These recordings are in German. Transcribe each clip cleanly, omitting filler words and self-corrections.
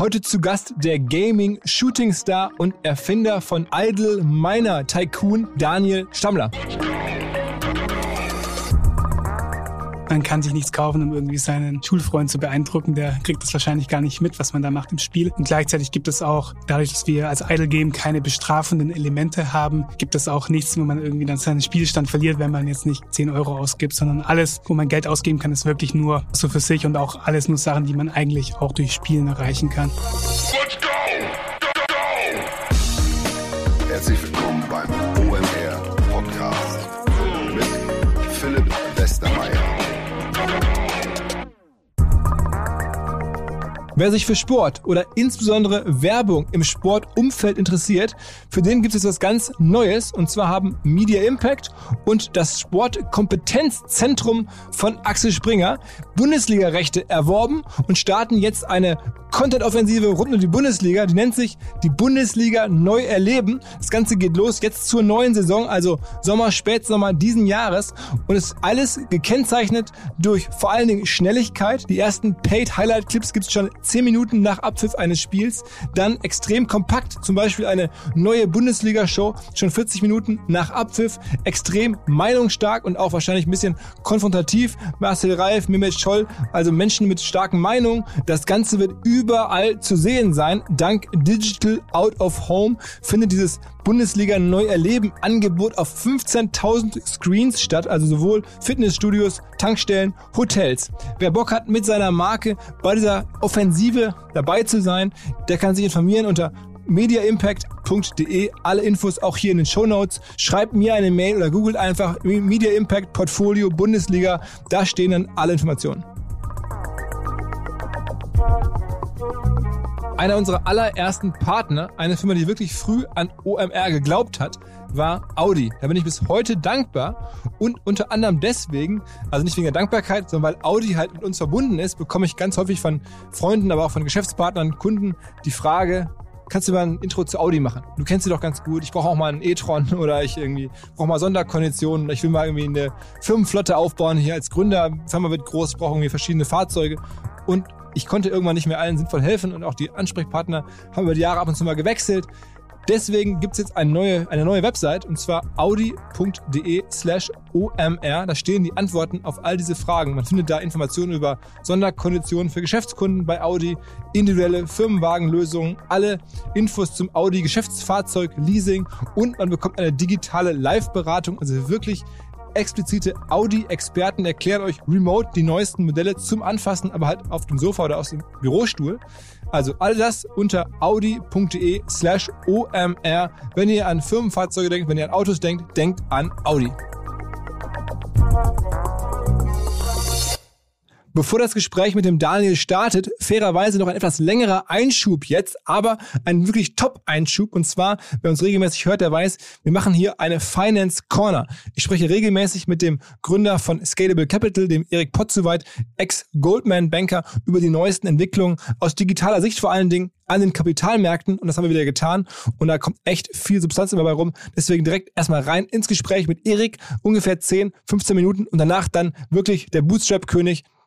Heute zu Gast der Gaming-Shooting-Star und Erfinder von Idle Miner Tycoon, Daniel Stammler. Man kann sich nichts kaufen, um irgendwie seinen Schulfreund zu beeindrucken. Der kriegt das wahrscheinlich gar nicht mit, was man da macht im Spiel. Und gleichzeitig gibt es auch, dadurch, dass wir als Idle Game keine bestrafenden Elemente haben, gibt es auch nichts, wo man irgendwie dann seinen Spielstand verliert, wenn man jetzt nicht 10 Euro ausgibt, sondern alles, wo man Geld ausgeben kann, ist wirklich nur so für sich und auch alles nur Sachen, die man eigentlich auch durch Spielen erreichen kann. Let's go! Go, go! Herzlich willkommen beim OMR Podcast mit Philipp Westermeier. Wer sich für Sport oder insbesondere Werbung im Sportumfeld interessiert, für den gibt es was ganz Neues. Und zwar haben Media Impact und das Sportkompetenzzentrum von Axel Springer Bundesliga-Rechte erworben und starten jetzt eine Content-Offensive rund um die Bundesliga. Die nennt sich die Bundesliga neu erleben. Das Ganze geht los jetzt zur neuen Saison, also Sommer, Spätsommer diesen Jahres. Und ist alles gekennzeichnet durch vor allen Dingen Schnelligkeit. Die ersten Paid-Highlight-Clips gibt es schon 10 Minuten nach Abpfiff eines Spiels, dann extrem kompakt, zum Beispiel eine neue Bundesliga-Show, schon 40 Minuten nach Abpfiff, extrem meinungsstark und auch wahrscheinlich ein bisschen konfrontativ. Marcel Reif, Mehmet, also Menschen mit starken Meinungen. Das Ganze wird überall zu sehen sein. Dank Digital Out of Home findet dieses Bundesliga neu erleben Angebot auf 15.000 Screens statt, also sowohl Fitnessstudios, Tankstellen, Hotels. Wer Bock hat, mit seiner Marke bei dieser Offensive dabei zu sein, der kann sich informieren unter mediaimpact.de. Alle Infos auch hier in den Shownotes. Schreibt mir eine Mail oder googelt einfach Media Impact Portfolio Bundesliga. Da stehen dann alle Informationen. Einer unserer allerersten Partner, eine Firma, die wirklich früh an OMR geglaubt hat, war Audi. Da bin ich bis heute dankbar und unter anderem deswegen, also nicht wegen der Dankbarkeit, sondern weil Audi halt mit uns verbunden ist, bekomme ich ganz häufig von Freunden, aber auch von Geschäftspartnern, Kunden die Frage: Kannst du mal ein Intro zu Audi machen? Du kennst sie doch ganz gut. Ich brauche auch mal einen E-Tron oder ich irgendwie brauche mal Sonderkonditionen. Ich will mal irgendwie eine Firmenflotte aufbauen hier als Gründer. Die Firma wird groß, ich brauche irgendwie verschiedene Fahrzeuge. Und ich konnte irgendwann nicht mehr allen sinnvoll helfen und auch die Ansprechpartner haben über die Jahre ab und zu mal gewechselt. Deswegen gibt es jetzt eine neue Website, und zwar audi.de/omr. Da stehen die Antworten auf all diese Fragen. Man findet da Informationen über Sonderkonditionen für Geschäftskunden bei Audi, individuelle Firmenwagenlösungen, alle Infos zum Audi-Geschäftsfahrzeug, Leasing, und man bekommt eine digitale Live-Beratung, also wirklich explizite Audi-Experten erklären euch remote die neuesten Modelle zum Anfassen, aber halt auf dem Sofa oder aus dem Bürostuhl. Also all das unter audi.de/omr. Wenn ihr an Firmenfahrzeuge denkt, wenn ihr an Autos denkt, denkt an Audi. Bevor das Gespräch mit dem Daniel startet, fairerweise noch ein etwas längerer Einschub jetzt, aber ein wirklich Top-Einschub. Und zwar, wer uns regelmäßig hört, der weiß, wir machen hier eine Finance Corner. Ich spreche regelmäßig mit dem Gründer von Scalable Capital, dem Erik Potzuweit, Ex-Goldman-Banker, über die neuesten Entwicklungen aus digitaler Sicht vor allen Dingen an den Kapitalmärkten. Und das haben wir wieder getan. Und da kommt echt viel Substanz dabei rum. Deswegen direkt erstmal rein ins Gespräch mit Erik. Ungefähr 10, 15 Minuten. Und danach dann wirklich der Bootstrap-König,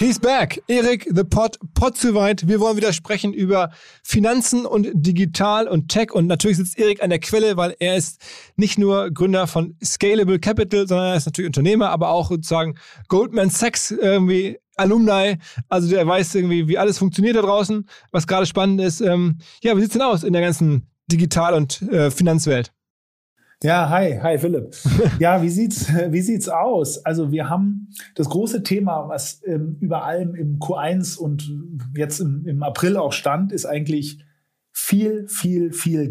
He's back. Erik the Potzuweit. Wir wollen wieder sprechen über Finanzen und Digital und Tech. Und natürlich sitzt Erik an der Quelle, weil er ist nicht nur Gründer von Scalable Capital, sondern er ist natürlich Unternehmer, aber auch sozusagen Goldman Sachs irgendwie Alumni. Also der weiß irgendwie, wie alles funktioniert da draußen. Was gerade spannend ist, ja, wie sieht's denn aus in der ganzen Digital- und Finanzwelt? Ja, hi Philipp. Ja, wie sieht's aus? Also wir haben das große Thema, was über allem im Q1 und jetzt im April auch stand, ist eigentlich viel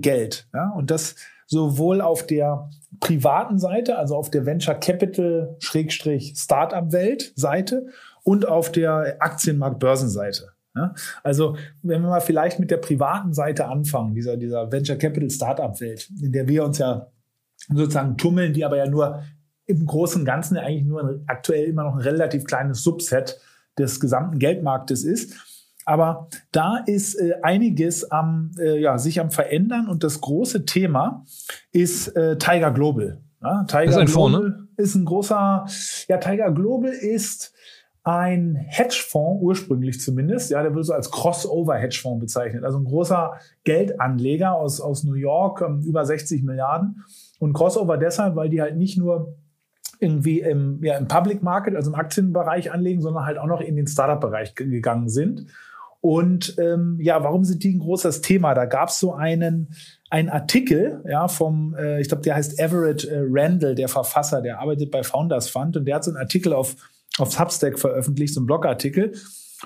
Geld. Ja? Und das sowohl auf der privaten Seite, also auf der Venture Capital-Startup-Welt-Seite und auf der Aktienmarkt-Börsenseite. Ja? Also wenn wir mal vielleicht mit der privaten Seite anfangen, dieser Venture Capital-Startup-Welt, in der wir uns ja sozusagen tummeln, die aber ja nur im Großen und Ganzen eigentlich nur aktuell immer noch ein relativ kleines Subset des gesamten Geldmarktes ist. Aber da ist einiges sich am Verändern, und das große Thema ist Tiger Global. Ja, Tiger ist ein Global Fonds, ne? Ist ein großer, ja, Tiger Global ist ein Hedgefonds, ursprünglich zumindest, ja, der wird so als Crossover-Hedgefonds bezeichnet, also ein großer Geldanleger aus New York, über 60 Milliarden. Und Crossover deshalb, weil die halt nicht nur irgendwie im Public Market, also im Aktienbereich anlegen, sondern halt auch noch in den Startup-Bereich gegangen sind. Und warum sind die ein großes Thema? Da gab es so einen Artikel, ja, vom, ich glaube, der heißt Everett Randall, der Verfasser, der arbeitet bei Founders Fund, und der hat so einen Artikel auf Substack veröffentlicht, so einen Blogartikel,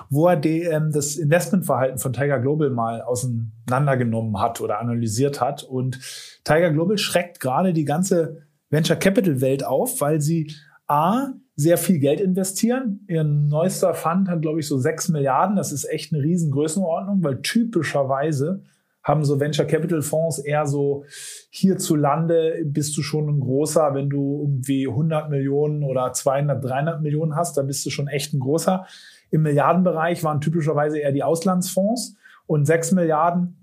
wo er das Investmentverhalten von Tiger Global mal auseinandergenommen hat oder analysiert hat. Und Tiger Global schreckt gerade die ganze Venture Capital Welt auf, weil sie a, sehr viel Geld investieren. Ihr neuester Fund hat, glaube ich, so 6 Milliarden. Das ist echt eine riesen Größenordnung, weil typischerweise haben so Venture Capital Fonds eher so, hierzulande bist du schon ein großer, wenn du irgendwie 100 Millionen oder 200, 300 Millionen hast, dann bist du schon echt ein großer. Im Milliardenbereich waren typischerweise eher die Auslandsfonds, und 6 Milliarden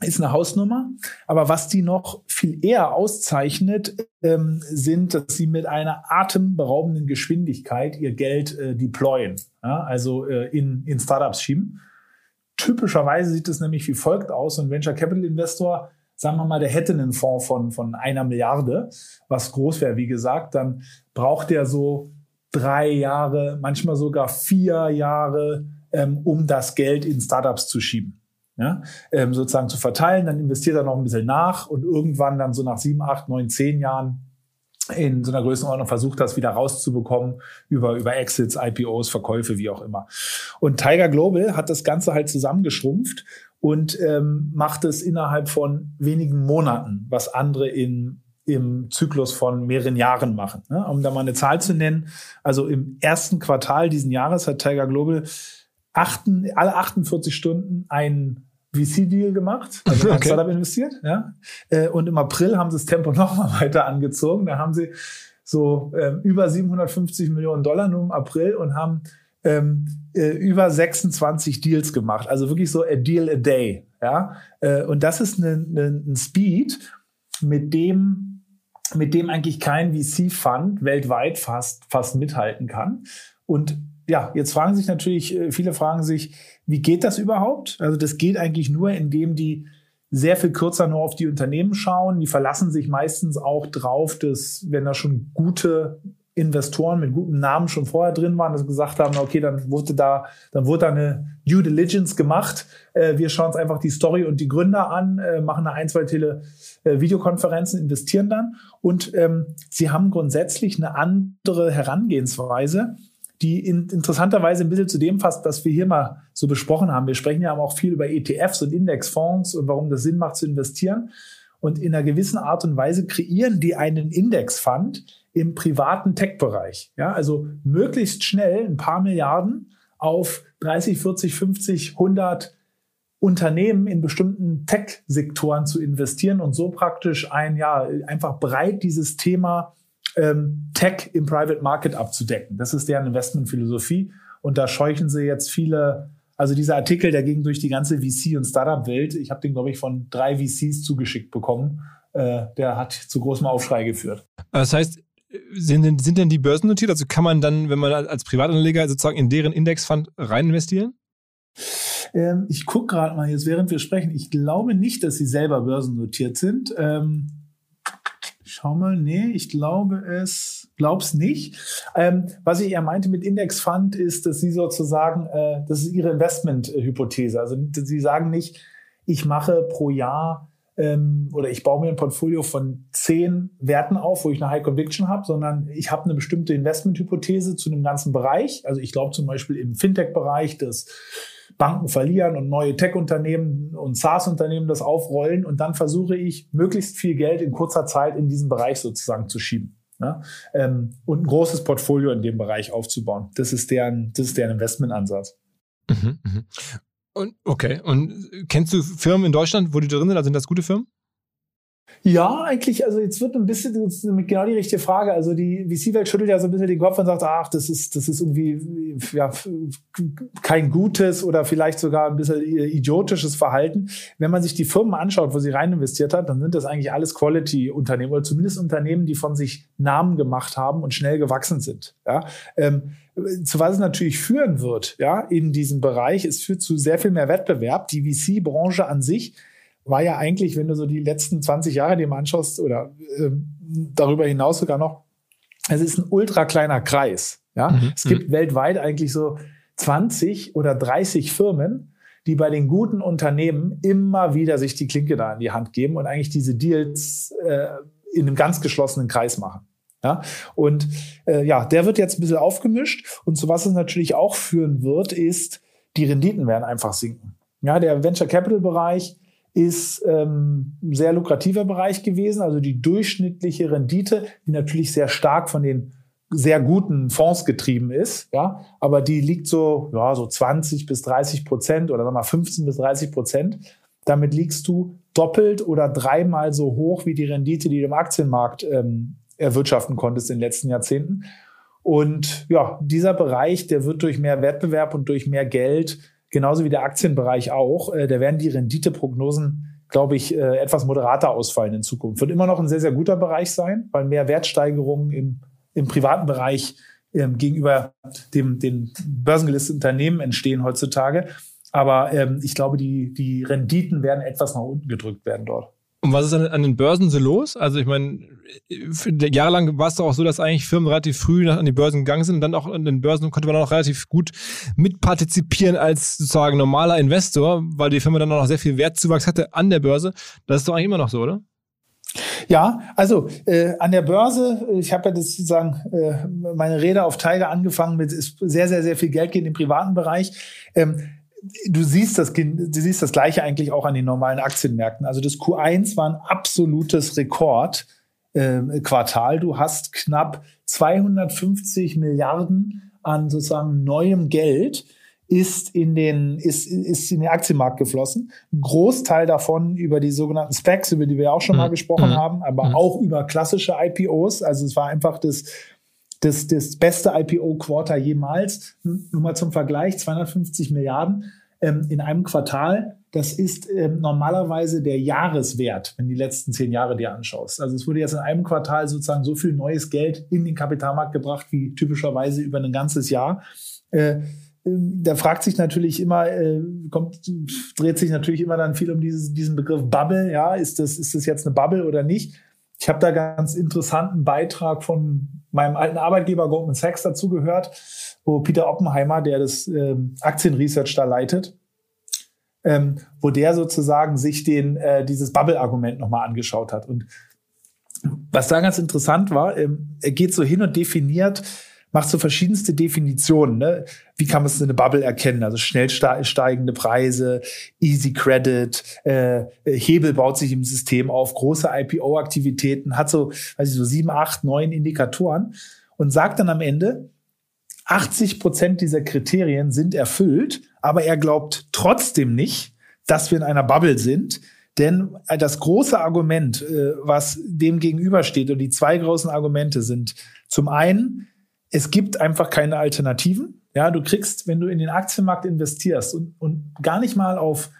ist eine Hausnummer. Aber was die noch viel eher auszeichnet, sind, dass sie mit einer atemberaubenden Geschwindigkeit ihr Geld deployen, ja, also in Startups schieben. Typischerweise sieht es nämlich wie folgt aus: Ein Venture Capital Investor, sagen wir mal, der hätte einen Fonds von 1 Milliarde, was groß wäre, wie gesagt, dann braucht der so 3 Jahre, manchmal sogar 4 Jahre, um das Geld in Startups zu schieben, ja? Sozusagen zu verteilen. Dann investiert er noch ein bisschen nach, und irgendwann dann so nach 7, 8, 9, 10 Jahren in so einer Größenordnung versucht, das wieder rauszubekommen über Exits, IPOs, Verkäufe, wie auch immer. Und Tiger Global hat das Ganze halt zusammengeschrumpft und macht es innerhalb von wenigen Monaten, was andere im Zyklus von mehreren Jahren machen. Um da mal eine Zahl zu nennen, also im ersten Quartal diesen Jahres hat Tiger Global alle 48 Stunden einen VC-Deal gemacht, also in ein Startup investiert. Ja? Und im April haben sie das Tempo nochmal weiter angezogen. Da haben sie so über 750 Millionen Dollar nur im April und haben über 26 Deals gemacht. Also wirklich so a deal a day. Ja? Und das ist ein Speed, mit dem eigentlich kein VC-Fund weltweit fast mithalten kann. Und ja, jetzt fragen sich natürlich, viele fragen sich, wie geht das überhaupt? Also das geht eigentlich nur, indem die sehr viel kürzer nur auf die Unternehmen schauen. Die verlassen sich meistens auch drauf, dass, wenn da schon gute Investoren mit gutem Namen schon vorher drin waren, dass sie gesagt haben, okay, dann wurde da eine Due Diligence gemacht. Wir schauen uns einfach die Story und die Gründer an, machen da 1, 2 Videokonferenzen, investieren dann. Und sie haben grundsätzlich eine andere Herangehensweise, die interessanterweise ein bisschen zu dem passt, was wir hier mal so besprochen haben. Wir sprechen ja auch viel über ETFs und Indexfonds und warum das Sinn macht zu investieren. Und in einer gewissen Art und Weise kreieren die einen Indexfund im privaten Tech-Bereich. Ja, also möglichst schnell ein paar Milliarden auf 30, 40, 50, 100 Unternehmen in bestimmten Tech-Sektoren zu investieren und so praktisch einfach breit dieses Thema Tech im Private Market abzudecken. Das ist deren Investmentphilosophie, und da scheuchen sie jetzt viele, also dieser Artikel, der ging durch die ganze VC- und Startup-Welt. Ich habe den, glaube ich, von 3 VCs zugeschickt bekommen. Der hat zu großem Aufschrei geführt. Das heißt, sind denn die börsennotiert? Also kann man dann, wenn man als Privatanleger sozusagen in deren Indexfonds rein investieren? Ich gucke gerade mal jetzt, während wir sprechen. Ich glaube nicht, dass sie selber börsennotiert sind. Schau mal, nee, ich glaub's nicht. Was ich eher meinte mit Indexfund ist, dass sie sozusagen, das ist ihre Investment-Hypothese. Also sie sagen nicht, ich mache pro Jahr oder ich baue mir ein Portfolio von 10 Werten auf, wo ich eine High Conviction habe, sondern ich habe eine bestimmte Investment-Hypothese zu einem ganzen Bereich. Also ich glaube zum Beispiel im Fintech-Bereich, dass Banken verlieren und neue Tech-Unternehmen und SaaS-Unternehmen das aufrollen, und dann versuche ich, möglichst viel Geld in kurzer Zeit in diesen Bereich sozusagen zu schieben, ne? Und ein großes Portfolio in dem Bereich aufzubauen. Das ist deren Investmentansatz. Mhm, mhm. Und kennst du Firmen in Deutschland, wo die drin sind? Also sind das gute Firmen? Ja, eigentlich, also jetzt wird ein bisschen genau die richtige Frage. Also die VC-Welt schüttelt ja so ein bisschen den Kopf und sagt, ach, das ist irgendwie ja kein gutes oder vielleicht sogar ein bisschen idiotisches Verhalten. Wenn man sich die Firmen anschaut, wo sie rein investiert hat, dann sind das eigentlich alles Quality-Unternehmen oder zumindest Unternehmen, die von sich Namen gemacht haben und schnell gewachsen sind. Ja, zu was es natürlich führen wird, ja, in diesem Bereich, es führt zu sehr viel mehr Wettbewerb. Die VC-Branche an sich war ja eigentlich, wenn du so die letzten 20 Jahre dir mal anschaust oder darüber hinaus sogar noch, es ist ein ultra kleiner Kreis. Ja? Mhm. Es gibt weltweit eigentlich so 20 oder 30 Firmen, die bei den guten Unternehmen immer wieder sich die Klinke da in die Hand geben und eigentlich diese Deals in einem ganz geschlossenen Kreis machen. Ja? Und ja, der wird jetzt ein bisschen aufgemischt. Und zu was es natürlich auch führen wird, ist, die Renditen werden einfach sinken. Ja, der Venture-Capital-Bereich ist ein sehr lukrativer Bereich gewesen. Also die durchschnittliche Rendite, die natürlich sehr stark von den sehr guten Fonds getrieben ist, ja, aber die liegt so, ja, so 20-30% oder sagen wir mal 15-30%. Damit liegst du doppelt oder dreimal so hoch wie die Rendite, die du im Aktienmarkt erwirtschaften konntest in den letzten Jahrzehnten. Und ja, dieser Bereich, der wird durch mehr Wettbewerb und durch mehr Geld, genauso wie der Aktienbereich auch, da werden die Renditeprognosen, glaube ich, etwas moderater ausfallen in Zukunft. Wird immer noch ein sehr, sehr guter Bereich sein, weil mehr Wertsteigerungen im privaten Bereich gegenüber den börsengelisteten Unternehmen entstehen heutzutage. Aber ich glaube, die Renditen werden etwas nach unten gedrückt werden dort. Und was ist an den Börsen so los? Also ich meine, jahrelang war es doch auch so, dass eigentlich Firmen relativ früh an die Börsen gegangen sind und dann auch an den Börsen konnte man auch relativ gut mitpartizipieren als sozusagen normaler Investor, weil die Firma dann auch noch sehr viel Wertzuwachs hatte an der Börse. Das ist doch eigentlich immer noch so, oder? Ja, also an der Börse, ich habe ja das sozusagen meine Rede auf Tiger angefangen mit, ist sehr, sehr, sehr viel Geld geht in den privaten Bereich. Du siehst das Gleiche eigentlich auch an den normalen Aktienmärkten. Also das Q1 war ein absolutes Rekordquartal. Du hast knapp 250 Milliarden an sozusagen neuem Geld ist in den Aktienmarkt geflossen. Ein Großteil davon über die sogenannten SPACs, über die wir auch schon mal gesprochen haben, aber auch über klassische IPOs. Also es war einfach das beste IPO-Quarter jemals. Nur mal zum Vergleich, 250 Milliarden in einem Quartal. Das ist normalerweise der Jahreswert, wenn du die letzten 10 Jahre dir anschaust. Also es wurde jetzt in einem Quartal sozusagen so viel neues Geld in den Kapitalmarkt gebracht, wie typischerweise über ein ganzes Jahr. Da fragt sich natürlich immer, dreht sich natürlich immer dann viel um diesen Begriff Bubble. Ja, ist das jetzt eine Bubble oder nicht? Ich habe da ganz interessanten Beitrag von meinem alten Arbeitgeber Goldman Sachs dazu gehört, wo Peter Oppenheimer, der das Aktienresearch da leitet, wo der sozusagen sich dieses Bubble-Argument nochmal angeschaut hat. Und was da ganz interessant war, er geht so hin und definiert, macht so verschiedenste Definitionen, ne? Wie kann man es in eine Bubble erkennen? Also schnell steigende Preise, Easy Credit, Hebel baut sich im System auf, große IPO-Aktivitäten, hat so, weiß ich, so 7, 8, 9 Indikatoren und sagt dann am Ende, 80% dieser Kriterien sind erfüllt, aber er glaubt trotzdem nicht, dass wir in einer Bubble sind, denn das große Argument, was dem gegenübersteht, und die zwei großen Argumente sind zum einen, es gibt einfach keine Alternativen. Ja, du kriegst, wenn du in den Aktienmarkt investierst und gar nicht mal auf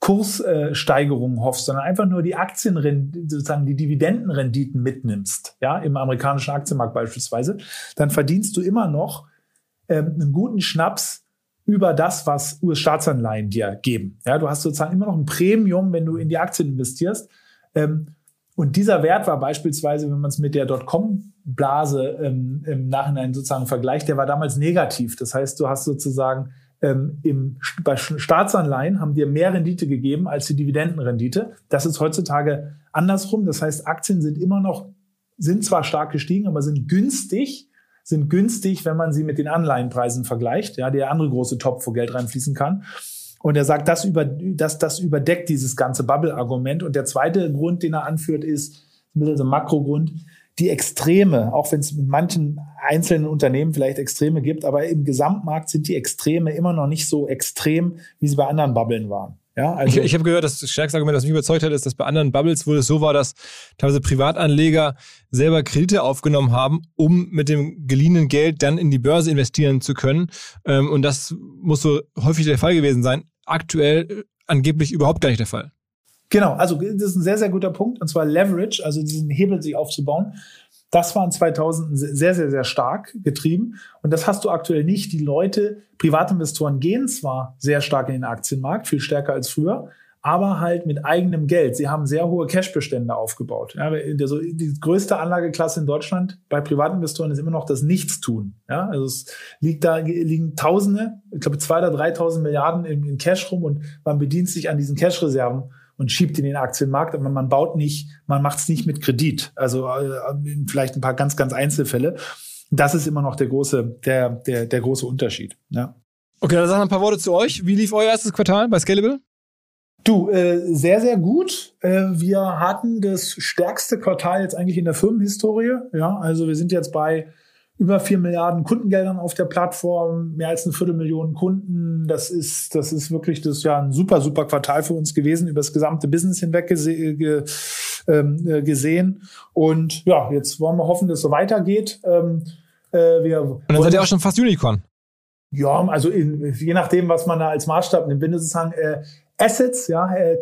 Kurssteigerungen hoffst, sondern einfach nur die Aktienrenditen, sozusagen die Dividendenrenditen mitnimmst, ja, im amerikanischen Aktienmarkt beispielsweise, dann verdienst du immer noch einen guten Schnaps über das, was US-Staatsanleihen dir geben. Ja, du hast sozusagen immer noch ein Premium, wenn du in die Aktien investierst. Und dieser Wert war beispielsweise, wenn man es mit der Dotcom-Blase im Nachhinein sozusagen vergleicht, der war damals negativ. Das heißt, du hast sozusagen bei Staatsanleihen haben dir mehr Rendite gegeben als die Dividendenrendite. Das ist heutzutage andersrum. Das heißt, Aktien sind zwar stark gestiegen, aber sind günstig, wenn man sie mit den Anleihenpreisen vergleicht, ja, der andere große Topf, wo Geld reinfließen kann. Und er sagt, das überdeckt dieses ganze Bubble-Argument. Und der zweite Grund, den er anführt, ist ein Makrogrund, die Extreme, auch wenn es in manchen einzelnen Unternehmen vielleicht Extreme gibt, aber im Gesamtmarkt sind die Extreme immer noch nicht so extrem, wie sie bei anderen Bubblen waren. Ja, also ich habe gehört, dass das stärkste Argument, das mich überzeugt hat, ist, dass bei anderen Bubbles, wo es so war, dass teilweise Privatanleger selber Kredite aufgenommen haben, um mit dem geliehenen Geld dann in die Börse investieren zu können. Und das muss so häufig der Fall gewesen sein. Aktuell angeblich überhaupt gar nicht der Fall. Genau, also das ist ein sehr, sehr guter Punkt. Und zwar Leverage, also diesen Hebel sich aufzubauen. Das war in 2000 sehr, sehr, sehr stark getrieben. Und das hast du aktuell nicht. Die Leute, Privatinvestoren gehen zwar sehr stark in den Aktienmarkt, viel stärker als früher, aber halt mit eigenem Geld. Sie haben sehr hohe Cashbestände aufgebaut. Ja, also die größte Anlageklasse in Deutschland bei Privatinvestoren ist immer noch das Nichtstun. Ja, also es liegen Tausende, ich glaube 2.000 oder 3.000 Milliarden in Cash rum und man bedient sich an diesen Cashreserven und schiebt in den Aktienmarkt, aber man baut nicht, man macht es nicht mit Kredit. Also vielleicht ein paar ganz, ganz Einzelfälle. Das ist immer noch der große Unterschied. Ja. Okay, dann sag noch ein paar Worte zu euch. Wie lief euer erstes Quartal bei Scalable? Du, sehr, sehr gut. Wir hatten das stärkste Quartal jetzt eigentlich in der Firmenhistorie. Ja, also wir sind jetzt bei über 4 Milliarden Kundengeldern auf der Plattform, mehr als 250.000 Kunden. Das ist wirklich ein super, super Quartal für uns gewesen, über das gesamte Business hinweg gesehen. Und ja, jetzt wollen wir hoffen, dass es so weitergeht. Und dann seid ihr auch schon fast Unicorn. Ja, also je nachdem, was man da als Maßstab nimmt, wenn du sozusagen Assets,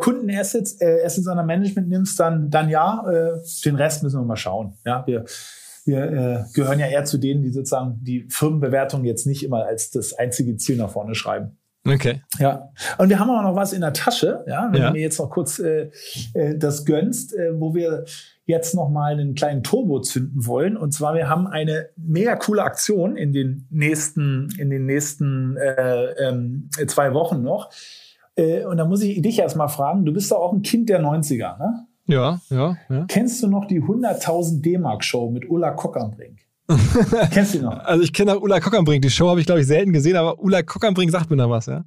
Kundenassets, Assets an der Management nimmst, dann den Rest müssen wir mal schauen. Ja, wir gehören ja eher zu denen, die sozusagen die Firmenbewertung jetzt nicht immer als das einzige Ziel nach vorne schreiben. Okay. Ja. Und wir haben auch noch was in der Tasche, wenn du mir jetzt noch kurz das gönnst, wo wir jetzt nochmal einen kleinen Turbo zünden wollen. Und zwar, wir haben eine mega coole Aktion in den nächsten 2 Wochen noch. Und da muss ich dich erstmal fragen, du bist doch auch ein Kind der 90er, ne? Ja. Kennst du noch die 100.000 D-Mark-Show mit Ulla Kock am Brink? Kennst du noch? Also ich kenne Ulla Kock am Brink. Die Show habe ich, glaube ich, selten gesehen, aber Ulla Kock am Brink sagt mir da was, ja?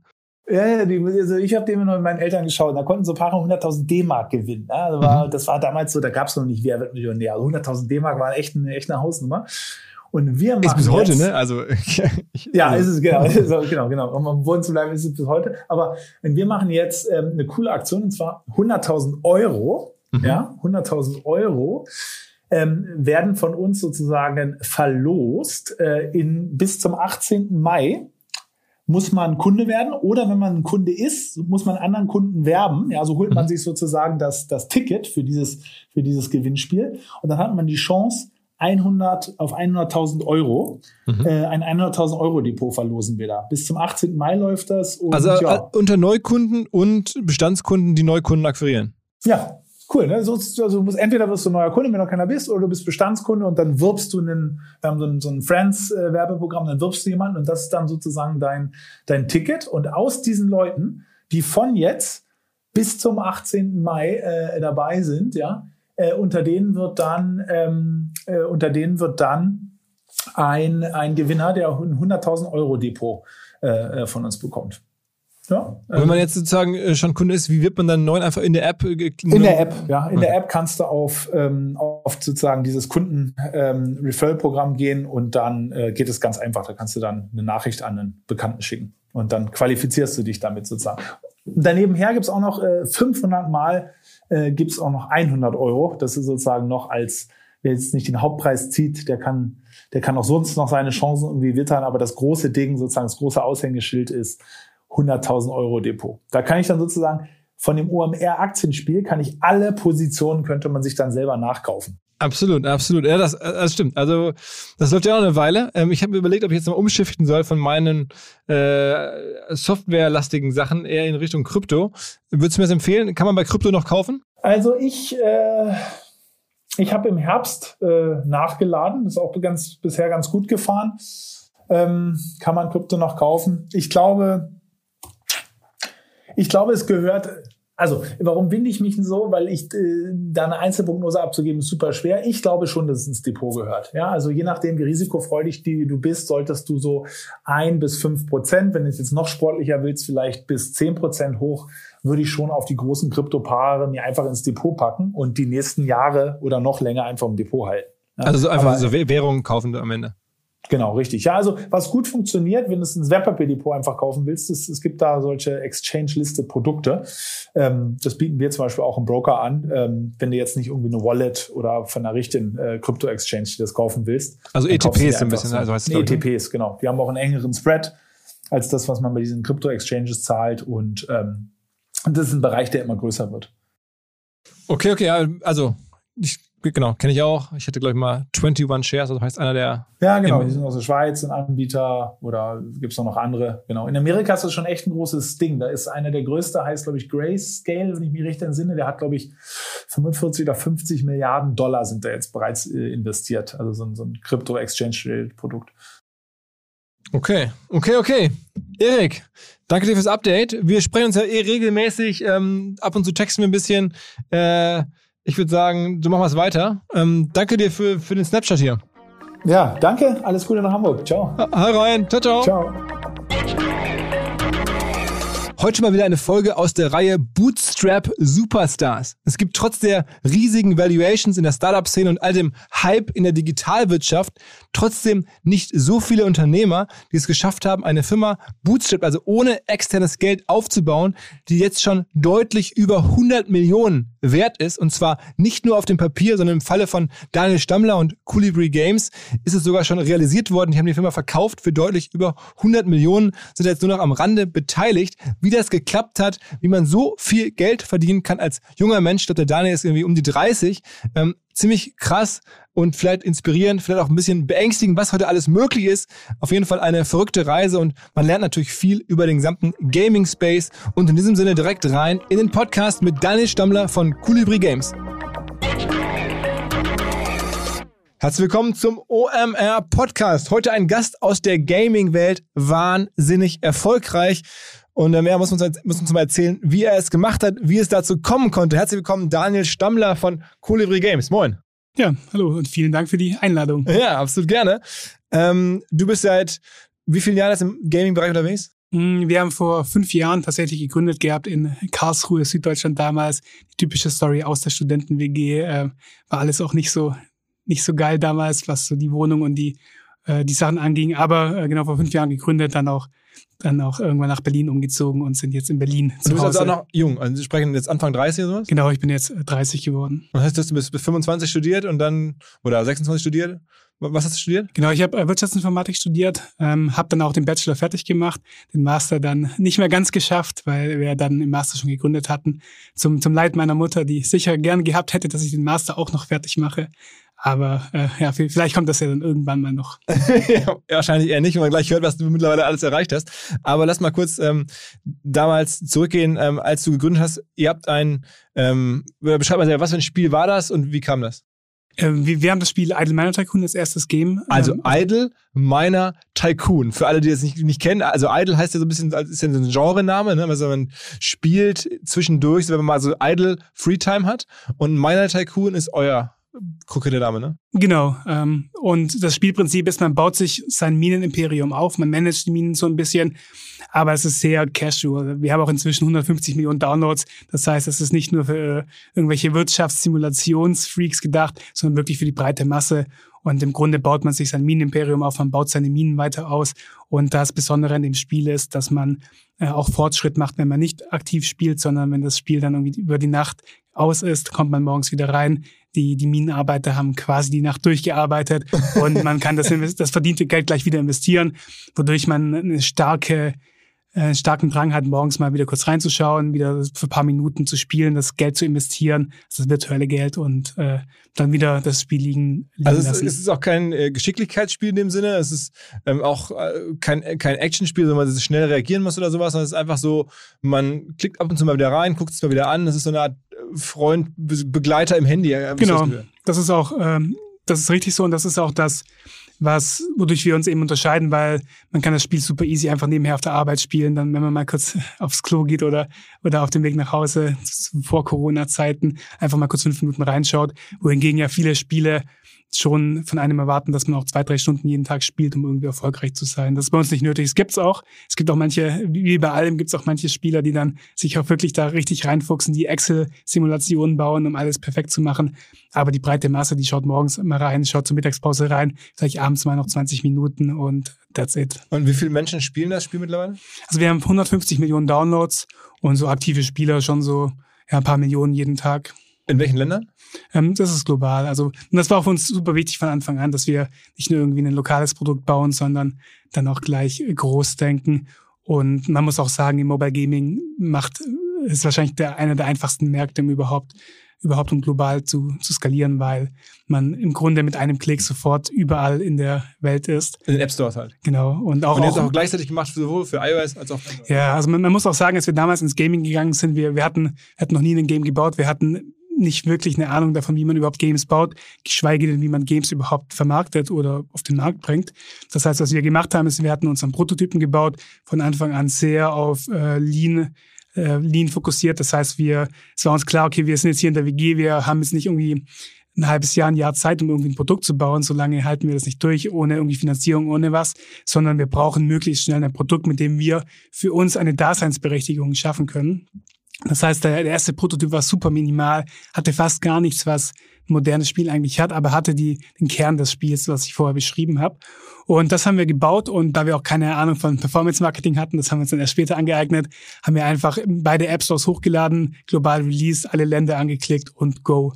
Ja, also ich habe den immer noch mit meinen Eltern geschaut. Da konnten so ein paar 100.000 D-Mark gewinnen. Ja? Das war damals so, da gab es noch nicht, wer wird Millionär. Also 100.000 D-Mark war echt eine Hausnummer. Und wir machen ist bis heute, ne? Also ist es genau. Um am Boden zu bleiben, ist es bis heute. Aber wir machen jetzt eine coole Aktion, und zwar 100.000 €. Mhm. Ja, 100.000 € werden von uns sozusagen verlost. Bis zum 18. Mai muss man Kunde werden, oder wenn man ein Kunde ist, muss man anderen Kunden werben. Ja, so holt man sich sozusagen das Ticket für dieses Gewinnspiel. Und dann hat man die Chance, 100.000 €, ein 100.000 € Depot verlosen wir da. Bis zum 18. Mai läuft das. Und unter Neukunden und Bestandskunden, die Neukunden akquirieren. Ja, cool. Ne? Entweder wirst du neuer Kunde, wenn du noch keiner bist, oder du bist Bestandskunde und dann wirbst du so ein Friends-Werbeprogramm, dann wirbst du jemanden und das ist dann sozusagen dein Ticket. Und aus diesen Leuten, die von jetzt bis zum 18. Mai dabei sind, ja, unter denen wird dann ein Gewinner, der ein 100.000 € Depot von uns bekommt. Ja, wenn man jetzt sozusagen schon Kunde ist, wie wird man dann neu einfach in der App? Der App kannst du auf sozusagen dieses Kunden-Referral-Programm gehen und dann geht es ganz einfach. Da kannst du dann eine Nachricht an einen Bekannten schicken und dann qualifizierst du dich damit sozusagen. Danebenher gibt es auch noch 500 Mal gibt es auch noch 100 €. Das ist sozusagen noch als, wer jetzt nicht den Hauptpreis zieht, der kann auch sonst noch seine Chancen irgendwie wittern, aber das große Ding, sozusagen das große Aushängeschild ist 100.000 € Depot. Da kann ich dann sozusagen von dem OMR Aktienspiel, alle Positionen könnte man sich dann selber nachkaufen. Absolut, absolut. Ja, das stimmt. Also das läuft ja auch eine Weile. Ich habe mir überlegt, ob ich jetzt mal umschiften soll von meinen softwarelastigen Sachen eher in Richtung Krypto. Würdest du mir das empfehlen? Kann man bei Krypto noch kaufen? Also ich habe im Herbst nachgeladen. Das ist auch bisher ganz gut gefahren. Kann man Krypto noch kaufen? Ich glaube, es gehört... Also, warum winde ich mich denn so? Weil da eine Einzelprognose abzugeben ist super schwer. Ich glaube schon, dass es ins Depot gehört. Ja, also je nachdem, wie risikofreudig du bist, solltest du so 1-5%, wenn du es jetzt noch sportlicher willst, vielleicht bis 10% hoch, würde ich schon auf die großen Kryptopaare mir einfach ins Depot packen und die nächsten Jahre oder noch länger einfach im Depot halten. Ja? Also so einfach so Währungen kaufen am Ende. Genau, richtig. Ja, also was gut funktioniert, wenn du es ins Wertpapierdepot einfach kaufen willst, ist, es gibt da solche Exchange-Liste Produkte. Das bieten wir zum Beispiel auch im Broker an, wenn du jetzt nicht irgendwie eine Wallet oder von einer richtigen Krypto-Exchange das kaufen willst. Also ETPs ein bisschen. Also heißt ETPs, genau. Die haben auch einen engeren Spread als das, was man bei diesen Krypto-Exchanges zahlt. Und das ist ein Bereich, der immer größer wird. Okay, ja, also genau, kenne ich auch. Ich hatte, glaube ich, mal 21 Shares, also heißt einer der... Ja, genau, die sind aus der Schweiz, ein Anbieter oder gibt es noch andere. Genau. In Amerika ist das schon echt ein großes Ding. Da ist einer der größte, heißt, glaube ich, Grayscale, wenn ich mich richtig entsinne. Der hat, glaube ich, 45 oder 50 Milliarden Dollar sind da jetzt bereits investiert. Also so ein Crypto-Exchange-Produkt. Okay. Erik, danke dir fürs Update. Wir sprechen uns ja regelmäßig. Ab und zu texten wir ein bisschen. Ich würde sagen, du machst was weiter. Danke dir für den Snapchat hier. Ja, danke. Alles Gute nach Hamburg. Ciao. Hi rein. Ciao. Ciao. Heute mal wieder eine Folge aus der Reihe Bootstrap Superstars. Es gibt trotz der riesigen Valuations in der Startup-Szene und all dem Hype in der Digitalwirtschaft trotzdem nicht so viele Unternehmer, die es geschafft haben, eine Firma Bootstrap, also ohne externes Geld aufzubauen, die jetzt schon deutlich über 100 Millionen wert ist. Und zwar nicht nur auf dem Papier, sondern im Falle von Daniel Stammler und Colibri Games ist es sogar schon realisiert worden. Die haben die Firma verkauft für deutlich über 100 Millionen, sind jetzt nur noch am Rande beteiligt. Wie das geklappt hat, wie man so viel Geld verdienen kann als junger Mensch. Ich glaube, der Daniel ist irgendwie um die 30. Ziemlich krass und vielleicht inspirierend, vielleicht auch ein bisschen beängstigend, was heute alles möglich ist. Auf jeden Fall eine verrückte Reise und man lernt natürlich viel über den gesamten Gaming-Space. Und in diesem Sinne direkt rein in den Podcast mit Daniel Stammler von Colibri Games. Herzlich willkommen zum OMR Podcast. Heute ein Gast aus der Gaming-Welt, wahnsinnig erfolgreich. Und er muss uns mal erzählen, wie er es gemacht hat, wie es dazu kommen konnte. Herzlich willkommen, Daniel Stammler von Colibri Games. Moin. Ja, hallo und vielen Dank für die Einladung. Ja, absolut gerne. Du bist seit wie vielen Jahren jetzt im Gaming-Bereich unterwegs? Wir haben vor 5 Jahren tatsächlich gegründet gehabt in Karlsruhe, Süddeutschland damals. Die typische Story aus der Studenten-WG. War alles auch nicht so geil damals, was so die Wohnung und die Sachen anging. Aber genau, vor 5 Jahren gegründet, dann auch irgendwann nach Berlin umgezogen und sind jetzt in Berlin zu Hause. Du bist also auch noch jung, also Sie sprechen jetzt Anfang 30 oder sowas? Genau, ich bin jetzt 30 geworden. Das heißt, du bist bis 25 studiert und dann, oder 26 studiert? Was hast du studiert? Genau, ich habe Wirtschaftsinformatik studiert, habe dann auch den Bachelor fertig gemacht, den Master dann nicht mehr ganz geschafft, weil wir dann im Master schon gegründet hatten, zum Leid meiner Mutter, die sicher gern gehabt hätte, dass ich den Master auch noch fertig mache. Aber ja, vielleicht kommt das ja dann irgendwann mal noch. Ja, wahrscheinlich eher nicht, wenn man gleich hört, was du mittlerweile alles erreicht hast. Aber lass mal kurz damals zurückgehen, als du gegründet hast. Ihr habt beschreib mal selber, was für ein Spiel war das und wie kam das? Wir haben das Spiel Idle Miner Tycoon, das erstes Game. Also Idle Miner Tycoon. Für alle, die das nicht kennen, also Idle heißt ja so ein bisschen, ist ja so ein Genrename, ne? Also man spielt zwischendurch, wenn man mal so Idle Freetime hat. Und Miner Tycoon ist euer Krokodil Dame, ne? Genau. Und das Spielprinzip ist, man baut sich sein Minenimperium auf, man managt die Minen so ein bisschen, aber es ist sehr casual. Wir haben auch inzwischen 150 Millionen Downloads. Das heißt, es ist nicht nur für irgendwelche Wirtschaftssimulationsfreaks gedacht, sondern wirklich für die breite Masse. Und im Grunde baut man sich sein Minenimperium auf, man baut seine Minen weiter aus. Und das Besondere an dem Spiel ist, dass man auch Fortschritt macht, wenn man nicht aktiv spielt, sondern wenn das Spiel dann irgendwie über die Nacht aus ist, kommt man morgens wieder rein. Die Minenarbeiter haben quasi die Nacht durchgearbeitet und man kann das verdiente Geld gleich wieder investieren, wodurch man einen starken Drang hat, morgens mal wieder kurz reinzuschauen, wieder für ein paar Minuten zu spielen, das Geld zu investieren, das virtuelle Geld und dann wieder das Spiel liegen also lassen. Also es ist auch kein Geschicklichkeitsspiel in dem Sinne, es ist auch kein Actionspiel, wo man schnell reagieren muss oder sowas, sondern es ist einfach so, man klickt ab und zu mal wieder rein, guckt es mal wieder an, das ist so eine Art Freund, Begleiter im Handy. Genau, das ist auch, das ist richtig so und das ist auch das, wodurch wir uns eben unterscheiden, weil man kann das Spiel super easy einfach nebenher auf der Arbeit spielen, dann wenn man mal kurz aufs Klo geht oder auf dem Weg nach Hause vor Corona-Zeiten einfach mal kurz 5 Minuten reinschaut, wohingegen ja viele Spiele schon von einem erwarten, dass man auch 2-3 Stunden jeden Tag spielt, um irgendwie erfolgreich zu sein. Das ist bei uns nicht nötig. Es gibt's auch. Es gibt auch manche, wie bei allem, gibt's auch manche Spieler, die dann sich auch wirklich da richtig reinfuchsen, die Excel-Simulationen bauen, um alles perfekt zu machen. Aber die breite Masse, die schaut morgens mal rein, schaut zur Mittagspause rein, vielleicht abends mal noch 20 Minuten und that's it. Und wie viele Menschen spielen das Spiel mittlerweile? Also wir haben 150 Millionen Downloads und so aktive Spieler schon so ein paar Millionen jeden Tag. In welchen Ländern? Das ist global. Also, und das war auch für uns super wichtig von Anfang an, dass wir nicht nur irgendwie ein lokales Produkt bauen, sondern dann auch gleich groß denken. Und man muss auch sagen, im Mobile Gaming ist wahrscheinlich einer der einfachsten Märkte, um überhaupt um global zu skalieren, weil man im Grunde mit einem Klick sofort überall in der Welt ist. In den App Stores halt. Genau. Und jetzt auch gleichzeitig gemacht, sowohl für iOS als auch Android. Ja, also man muss auch sagen, als wir damals ins Gaming gegangen sind, wir hatten noch nie ein Game gebaut, wir hatten nicht wirklich eine Ahnung davon, wie man überhaupt Games baut, geschweige denn, wie man Games überhaupt vermarktet oder auf den Markt bringt. Das heißt, was wir gemacht haben, ist, wir hatten unseren Prototypen gebaut, von Anfang an sehr auf Lean fokussiert. Das heißt, es war uns klar, okay, wir sind jetzt hier in der WG, wir haben jetzt nicht irgendwie ein halbes Jahr, ein Jahr Zeit, um irgendwie ein Produkt zu bauen. Solange halten wir das nicht durch, ohne irgendwie Finanzierung, ohne was, sondern wir brauchen möglichst schnell ein Produkt, mit dem wir für uns eine Daseinsberechtigung schaffen können. Das heißt, der erste Prototyp war super minimal, hatte fast gar nichts, was ein modernes Spiel eigentlich hat, aber hatte den Kern des Spiels, was ich vorher beschrieben habe. Und das haben wir gebaut, und da wir auch keine Ahnung von Performance-Marketing hatten, das haben wir uns dann erst später angeeignet, haben wir einfach beide App-Stores hochgeladen, global released, alle Länder angeklickt und go.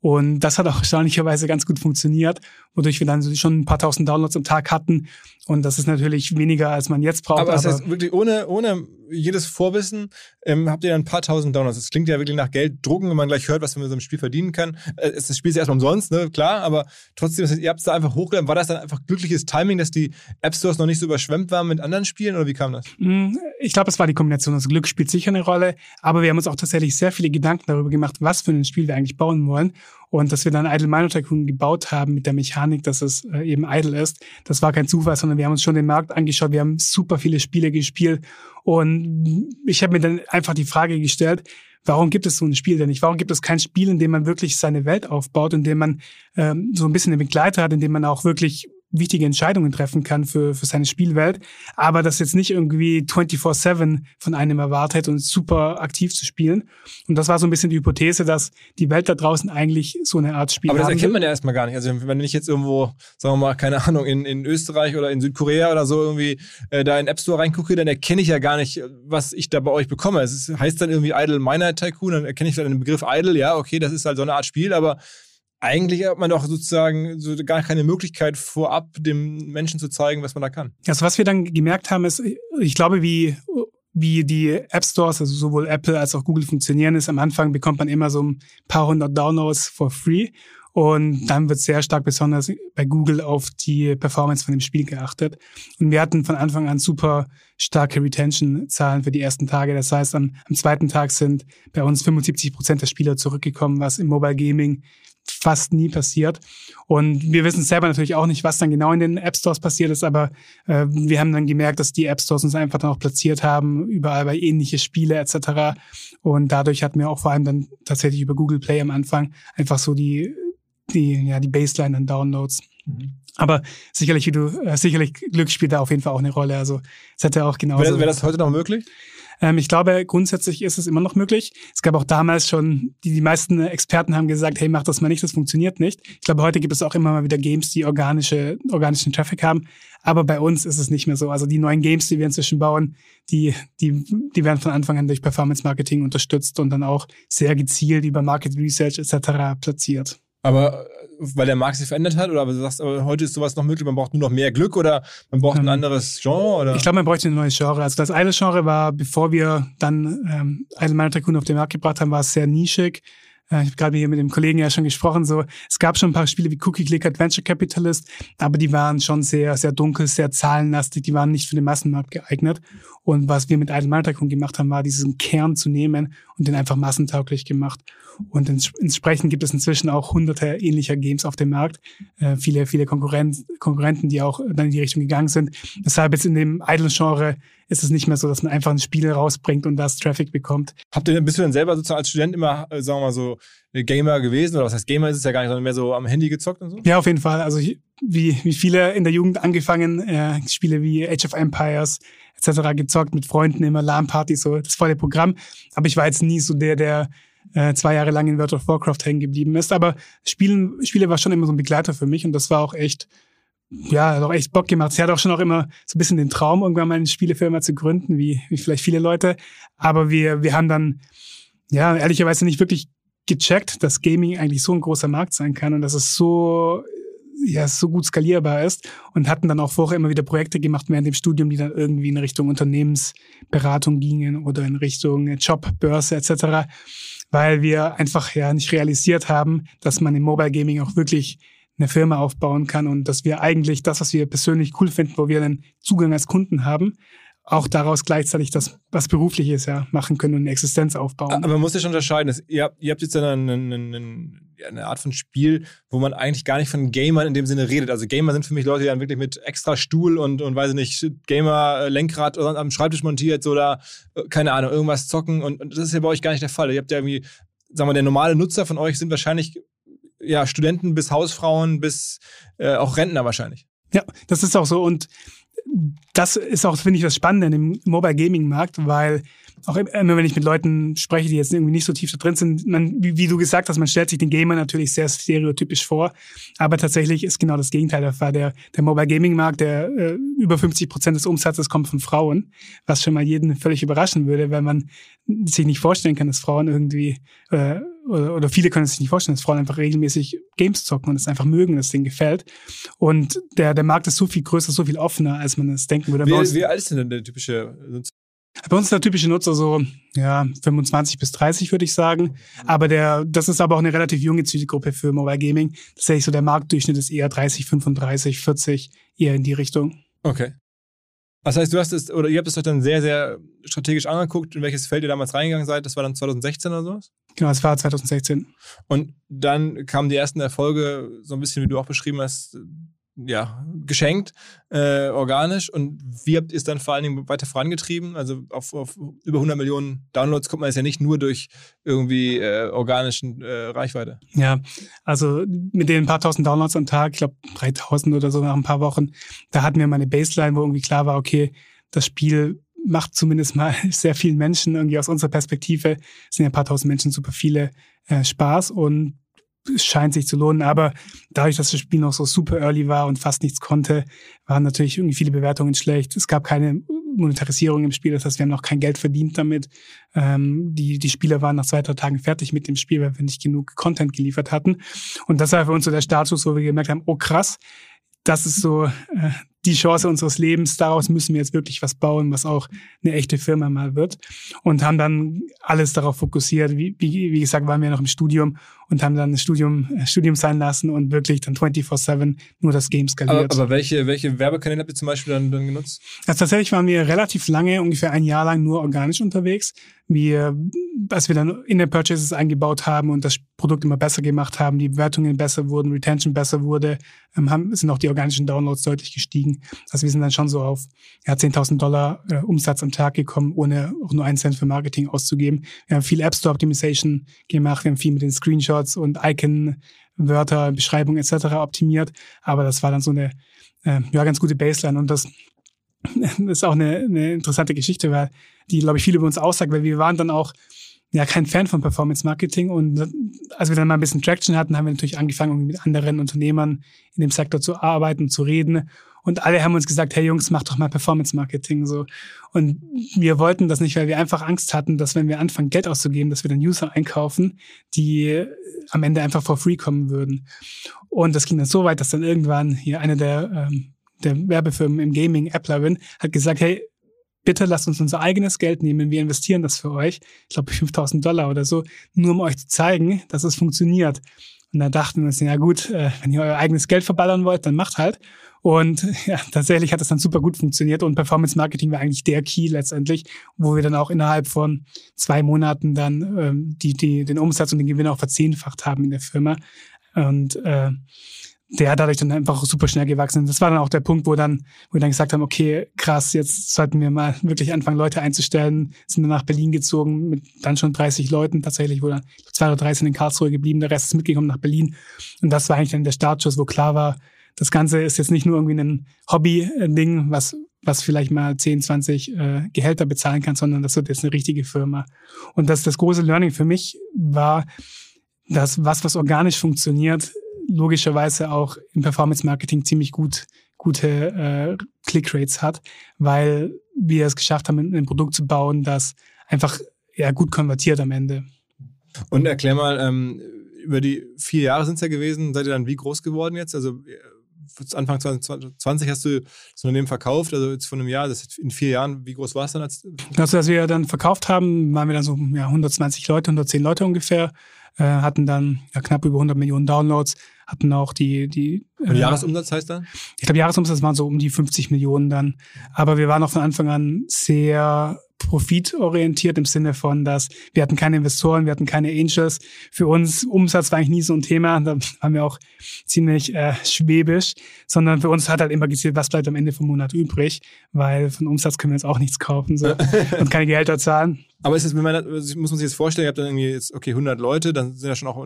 Und das hat auch erstaunlicherweise ganz gut funktioniert, wodurch wir dann schon ein paar tausend Downloads am Tag hatten. Und das ist natürlich weniger, als man jetzt braucht. Aber das heißt wirklich, ohne jedes Vorwissen habt ihr dann ein paar tausend Downloads. Das klingt ja wirklich nach Gelddrucken, wenn man gleich hört, was man mit so einem Spiel verdienen kann. Das Spiel ist ja erstmal umsonst, ne? Klar, aber trotzdem, das heißt, ihr habt es da einfach hochgeladen. War das dann einfach glückliches Timing, dass die App-Stores noch nicht so überschwemmt waren mit anderen Spielen, oder wie kam das? Ich glaube, es war die Kombination. Also Glück spielt sicher eine Rolle, aber wir haben uns auch tatsächlich sehr viele Gedanken darüber gemacht, was für ein Spiel wir eigentlich bauen wollen. Und dass wir dann Idle Miner Tycoon gebaut haben mit der Mechanik, dass es eben idle ist, das war kein Zufall, sondern wir haben uns schon den Markt angeschaut, wir haben super viele Spiele gespielt, und ich habe mir dann einfach die Frage gestellt, warum gibt es so ein Spiel denn nicht? Warum gibt es kein Spiel, in dem man wirklich seine Welt aufbaut, in dem man so ein bisschen einen Begleiter hat, in dem man auch wirklich wichtige Entscheidungen treffen kann für seine Spielwelt, aber das jetzt nicht irgendwie 24/7 von einem erwartet und super aktiv zu spielen. Und das war so ein bisschen die Hypothese, dass die Welt da draußen eigentlich so eine Art Spiel hat. Aber das erkennt man ja erstmal gar nicht. Also wenn ich jetzt irgendwo, sagen wir mal, keine Ahnung, in Österreich oder in Südkorea oder so irgendwie da in den App Store reingucke, dann erkenne ich ja gar nicht, was ich da bei euch bekomme. Heißt dann irgendwie Idle Miner Tycoon, dann erkenne ich dann den Begriff Idle, ja, okay, das ist halt so eine Art Spiel, aber eigentlich hat man doch sozusagen so gar keine Möglichkeit, vorab dem Menschen zu zeigen, was man da kann. Also was wir dann gemerkt haben, ist, ich glaube, wie die App-Stores, also sowohl Apple als auch Google funktionieren, ist, am Anfang bekommt man immer so ein paar hundert Downloads for free. Und dann wird sehr stark besonders bei Google auf die Performance von dem Spiel geachtet. Und wir hatten von Anfang an super starke Retention-Zahlen für die ersten Tage. Das heißt, am zweiten Tag sind bei uns 75% der Spieler zurückgekommen, was im Mobile Gaming fast nie passiert. Und wir wissen selber natürlich auch nicht, was dann genau in den App-Stores passiert ist, aber wir haben dann gemerkt, dass die App-Stores uns einfach dann auch platziert haben, überall bei ähnliche Spiele etc. Und dadurch hatten wir auch vor allem dann tatsächlich über Google Play am Anfang einfach so die Baseline an Downloads. Mhm. Aber sicherlich, sicherlich Glück spielt da auf jeden Fall auch eine Rolle. Also es hätte auch genauso... Wäre das heute noch möglich? Ich glaube, grundsätzlich ist es immer noch möglich. Es gab auch damals schon, die meisten Experten haben gesagt, hey, mach das mal nicht, das funktioniert nicht. Ich glaube, heute gibt es auch immer mal wieder Games, die organischen Traffic haben. Aber bei uns ist es nicht mehr so. Also die neuen Games, die wir inzwischen bauen, die werden von Anfang an durch Performance-Marketing unterstützt und dann auch sehr gezielt über Market Research etc. platziert. Aber weil der Markt sich verändert hat, oder du sagst, aber heute ist sowas noch möglich, man braucht nur noch mehr Glück, oder man braucht ein anderes Genre? Oder? Ich glaube, man bräuchte ein neues Genre. Also das eine Genre war, bevor wir dann Idle Miner Tycoon auf den Markt gebracht haben, war es sehr nischig. Ich habe gerade hier mit dem Kollegen ja schon gesprochen, so, es gab schon ein paar Spiele wie Cookie Clicker, Adventure Capitalist, aber die waren schon sehr, sehr dunkel, sehr zahlenlastig, die waren nicht für den Massenmarkt geeignet. Und was wir mit Idle Miner Tycoon gemacht haben, war, diesen Kern zu nehmen und den einfach massentauglich gemacht. Und entsprechend gibt es inzwischen auch hunderte ähnlicher Games auf dem Markt, viele Konkurrenten, die auch dann in die Richtung gegangen sind. Deshalb jetzt in dem Idle-Genre ist es nicht mehr so, dass man einfach ein Spiel rausbringt und das Traffic bekommt. Bist du denn selber sozusagen als Student immer, sagen wir mal so, so Gamer gewesen? Oder was heißt Gamer? Ist es ja gar nicht, sondern mehr so am Handy gezockt und so? Ja, auf jeden Fall. Also wie viele in der Jugend angefangen, Spiele wie Age of Empires etc. gezockt, mit Freunden immer, LAN-Partys, so das volle Programm. Aber ich war jetzt nie so der 2 Jahre lang in World of Warcraft hängen geblieben ist. Aber Spiele war schon immer so ein Begleiter für mich und das war auch echt, ja, hat auch echt Bock gemacht. Sie hat auch schon auch immer so ein bisschen den Traum, irgendwann mal eine Spielefirma zu gründen, wie vielleicht viele Leute. Aber wir haben dann, ja, ehrlicherweise nicht wirklich gecheckt, dass Gaming eigentlich so ein großer Markt sein kann und dass es so, ja, so gut skalierbar ist, und hatten dann auch vorher immer wieder Projekte gemacht während dem Studium, die dann irgendwie in Richtung Unternehmensberatung gingen oder in Richtung Jobbörse etc., weil wir einfach ja nicht realisiert haben, dass man im Mobile Gaming auch wirklich eine Firma aufbauen kann und dass wir eigentlich das, was wir persönlich cool finden, wo wir einen Zugang als Kunden haben, auch daraus gleichzeitig das, was Berufliches ja machen können und eine Existenz aufbauen. Aber man muss ja schon unterscheiden, dass ihr habt jetzt eine Art von Spiel, wo man eigentlich gar nicht von Gamern in dem Sinne redet. Also Gamer sind für mich Leute, die dann wirklich mit extra Stuhl und weiß ich nicht, Gamer-Lenkrad am Schreibtisch montiert oder, keine Ahnung, irgendwas zocken. Und das ist ja bei euch gar nicht der Fall. Ihr habt ja irgendwie, sagen wir, der normale Nutzer von euch sind wahrscheinlich ja Studenten bis Hausfrauen bis auch Rentner wahrscheinlich. Ja, das ist auch so, und das ist auch, finde ich, das Spannende im Mobile-Gaming-Markt, weil auch immer, wenn ich mit Leuten spreche, die jetzt irgendwie nicht so tief da drin sind, wie du gesagt hast, man stellt sich den Gamer natürlich sehr stereotypisch vor, aber tatsächlich ist genau das Gegenteil der Fall. Der Mobile-Gaming-Markt, über 50% des Umsatzes kommt von Frauen, was schon mal jeden völlig überraschen würde, weil man sich nicht vorstellen kann, dass Frauen irgendwie, oder viele können sich nicht vorstellen, dass Frauen einfach regelmäßig Games zocken und es einfach mögen, dass es denen gefällt. Und der Markt ist so viel größer, so viel offener, als man es denken würde. Wie alt ist denn der typische Nutzer? Bei uns ist der typische Nutzer so, ja, 25 bis 30, würde ich sagen. Aber das ist aber auch eine relativ junge Zielgruppe für Mobile Gaming. Tatsächlich so der Marktdurchschnitt ist eher 30, 35, 40, eher in die Richtung. Okay. Das heißt, ihr habt es euch dann sehr, sehr strategisch angeguckt, in welches Feld ihr damals reingegangen seid. Das war dann 2016 oder sowas? Genau, das war 2016. Und dann kamen die ersten Erfolge, so ein bisschen, wie du auch beschrieben hast, ja, geschenkt, organisch. Und wie habt ihr es dann vor allen Dingen weiter vorangetrieben? Also auf über 100 Millionen Downloads kommt man jetzt ja nicht nur durch irgendwie organischen Reichweite. Ja, also mit den paar tausend Downloads am Tag, ich glaube 3000 oder so nach ein paar Wochen, da hatten wir mal eine Baseline, wo irgendwie klar war, okay, das Spiel macht zumindest mal sehr vielen Menschen, irgendwie aus unserer Perspektive sind ja ein paar tausend Menschen super viele, Spaß, und es scheint sich zu lohnen, aber dadurch, dass das Spiel noch so super early war und fast nichts konnte, waren natürlich irgendwie viele Bewertungen schlecht. Es gab keine Monetarisierung im Spiel, das heißt, wir haben noch kein Geld verdient damit. Die Spieler waren nach 2, 3 Tagen fertig mit dem Spiel, weil wir nicht genug Content geliefert hatten. Und das war für uns so der Startschuss, wo wir gemerkt haben, oh krass, das ist so die Chance unseres Lebens, daraus müssen wir jetzt wirklich was bauen, was auch eine echte Firma mal wird. Und haben dann alles darauf fokussiert. Wie gesagt, waren wir noch im Studium und haben dann das Studium sein lassen und wirklich dann 24/7 nur das Game skaliert. Aber welche Werbekanäle habt ihr zum Beispiel dann genutzt? Also tatsächlich waren wir relativ lange, ungefähr ein Jahr lang, nur organisch unterwegs. Als wir dann In-App-Purchases eingebaut haben und das Produkt immer besser gemacht haben, die Bewertungen besser wurden, Retention besser wurde, sind auch die organischen Downloads deutlich gestiegen. Also wir sind dann schon so auf $10,000 Umsatz am Tag gekommen, ohne auch nur einen Cent für Marketing auszugeben. Wir haben viel App-Store-Optimization gemacht, wir haben viel mit den Screenshots und Icon-Wörter, Beschreibungen etc. optimiert, aber das war dann so eine ganz gute Baseline, und das ist auch eine interessante Geschichte, weil die, glaube ich, viel über uns aussagt, weil wir waren dann auch ja kein Fan von Performance-Marketing, und als wir dann mal ein bisschen Traction hatten, haben wir natürlich angefangen, mit anderen Unternehmern in dem Sektor zu arbeiten, zu reden, und alle haben uns gesagt, hey Jungs, macht doch mal Performance-Marketing so. Und wir wollten das nicht, weil wir einfach Angst hatten, dass wenn wir anfangen, Geld auszugeben, dass wir dann User einkaufen, die am Ende einfach for free kommen würden. Und das ging dann so weit, dass dann irgendwann hier eine der Werbefirmen im Gaming, Applerin, hat gesagt, hey, bitte lasst uns unser eigenes Geld nehmen, wir investieren das für euch, ich glaube $5,000 oder so, nur um euch zu zeigen, dass es funktioniert. Und dann dachten wir uns, ja gut, wenn ihr euer eigenes Geld verballern wollt, dann macht halt. Und ja, tatsächlich hat es dann super gut funktioniert, und Performance Marketing war eigentlich der Key letztendlich, wo wir dann auch innerhalb von 2 Monaten dann den Umsatz und den Gewinn auch verzehnfacht haben in der Firma. Und der dadurch dann einfach super schnell gewachsen. Das war dann auch der Punkt, wo wir dann gesagt haben, okay, krass, jetzt sollten wir mal wirklich anfangen, Leute einzustellen. Sind dann nach Berlin gezogen mit dann schon 30 Leuten tatsächlich, wo dann 2 oder 3 sind in Karlsruhe geblieben, der Rest ist mitgekommen nach Berlin. Und das war eigentlich dann der Startschuss, wo klar war, das Ganze ist jetzt nicht nur irgendwie ein Hobby-Ding, was vielleicht mal 10, 20 Gehälter bezahlen kann, sondern das wird jetzt eine richtige Firma. Und das große Learning für mich war, dass was organisch funktioniert, logischerweise auch im Performance-Marketing ziemlich gute Click-Rates hat, weil wir es geschafft haben, ein Produkt zu bauen, das einfach gut konvertiert am Ende. Und erklär mal, über die 4 Jahre sind es ja gewesen, seid ihr dann wie groß geworden jetzt? Also Anfang 2020 hast du das Unternehmen verkauft, also jetzt von einem Jahr, das in 4 Jahren, wie groß war es dann? Also als wir dann verkauft haben, waren wir dann so 120 Leute, 110 Leute ungefähr, hatten dann knapp über 100 Millionen Downloads, hatten auch die Und Jahresumsatz heißt dann? Ich glaube, Jahresumsatz waren so um die 50 Millionen dann. Aber wir waren auch von Anfang an sehr profitorientiert im Sinne von, dass wir hatten keine Investoren, wir hatten keine Angels. Für uns Umsatz war eigentlich nie so ein Thema. Da waren wir auch ziemlich schwäbisch. Sondern für uns hat halt immer gezählt, was bleibt am Ende vom Monat übrig. Weil von Umsatz können wir jetzt auch nichts kaufen so. Und keine Gehälter zahlen. Aber ist das, muss man sich jetzt vorstellen, ihr habt dann irgendwie jetzt, okay, 100 Leute, dann sind ja schon auch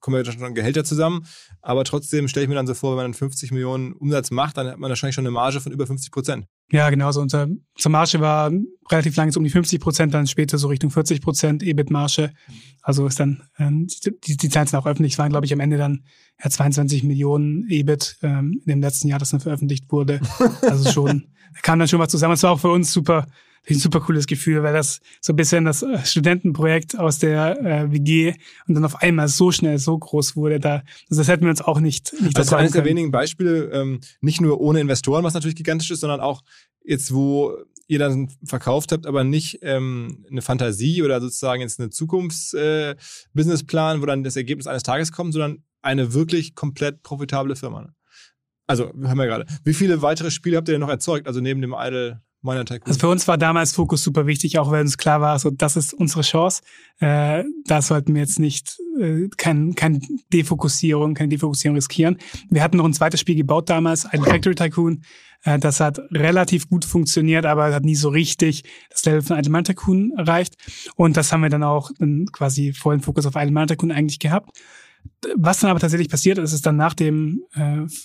kommen ja schon Gehälter zusammen. Aber trotzdem stelle ich mir dann so vor, wenn man dann 50 Millionen Umsatz macht, dann hat man wahrscheinlich schon eine Marge von über 50%. Ja, genau. So unsere Marge war relativ lange so um die 50%, dann später so Richtung 40% EBIT-Marge. Also ist dann, die Zahlen sind auch öffentlich, waren, glaube ich, am Ende dann 22 Millionen EBIT in dem letzten Jahr, das dann veröffentlicht wurde. Also schon, da kam dann schon was zusammen. Es war auch für uns ein super cooles Gefühl, weil das so ein bisschen das Studentenprojekt aus der WG und dann auf einmal so schnell so groß wurde. Also das hätten wir uns auch nicht also eines der wenigen Beispiele, nicht nur ohne Investoren, was natürlich gigantisch ist, sondern auch jetzt, wo ihr dann verkauft habt, aber nicht eine Fantasie oder sozusagen jetzt eine Zukunfts-Businessplan, wo dann das Ergebnis eines Tages kommt, sondern eine wirklich komplett profitable Firma. Ne? Also, hören wir gerade. Wie viele weitere Spiele habt ihr denn noch erzeugt? Also neben dem Idle Miner Tycoon. Also für uns war damals Fokus super wichtig, auch weil uns klar war, so das ist unsere Chance. Da sollten wir jetzt nicht keine Defokussierung riskieren. Wir hatten noch ein zweites Spiel gebaut damals, ein Factory Tycoon. Das hat relativ gut funktioniert, aber hat nie so richtig das Level von Idle Miner Tycoon erreicht. Und das haben wir dann auch quasi vollen Fokus auf Idle Miner Tycoon eigentlich gehabt. Was dann aber tatsächlich passiert ist, ist dann nach dem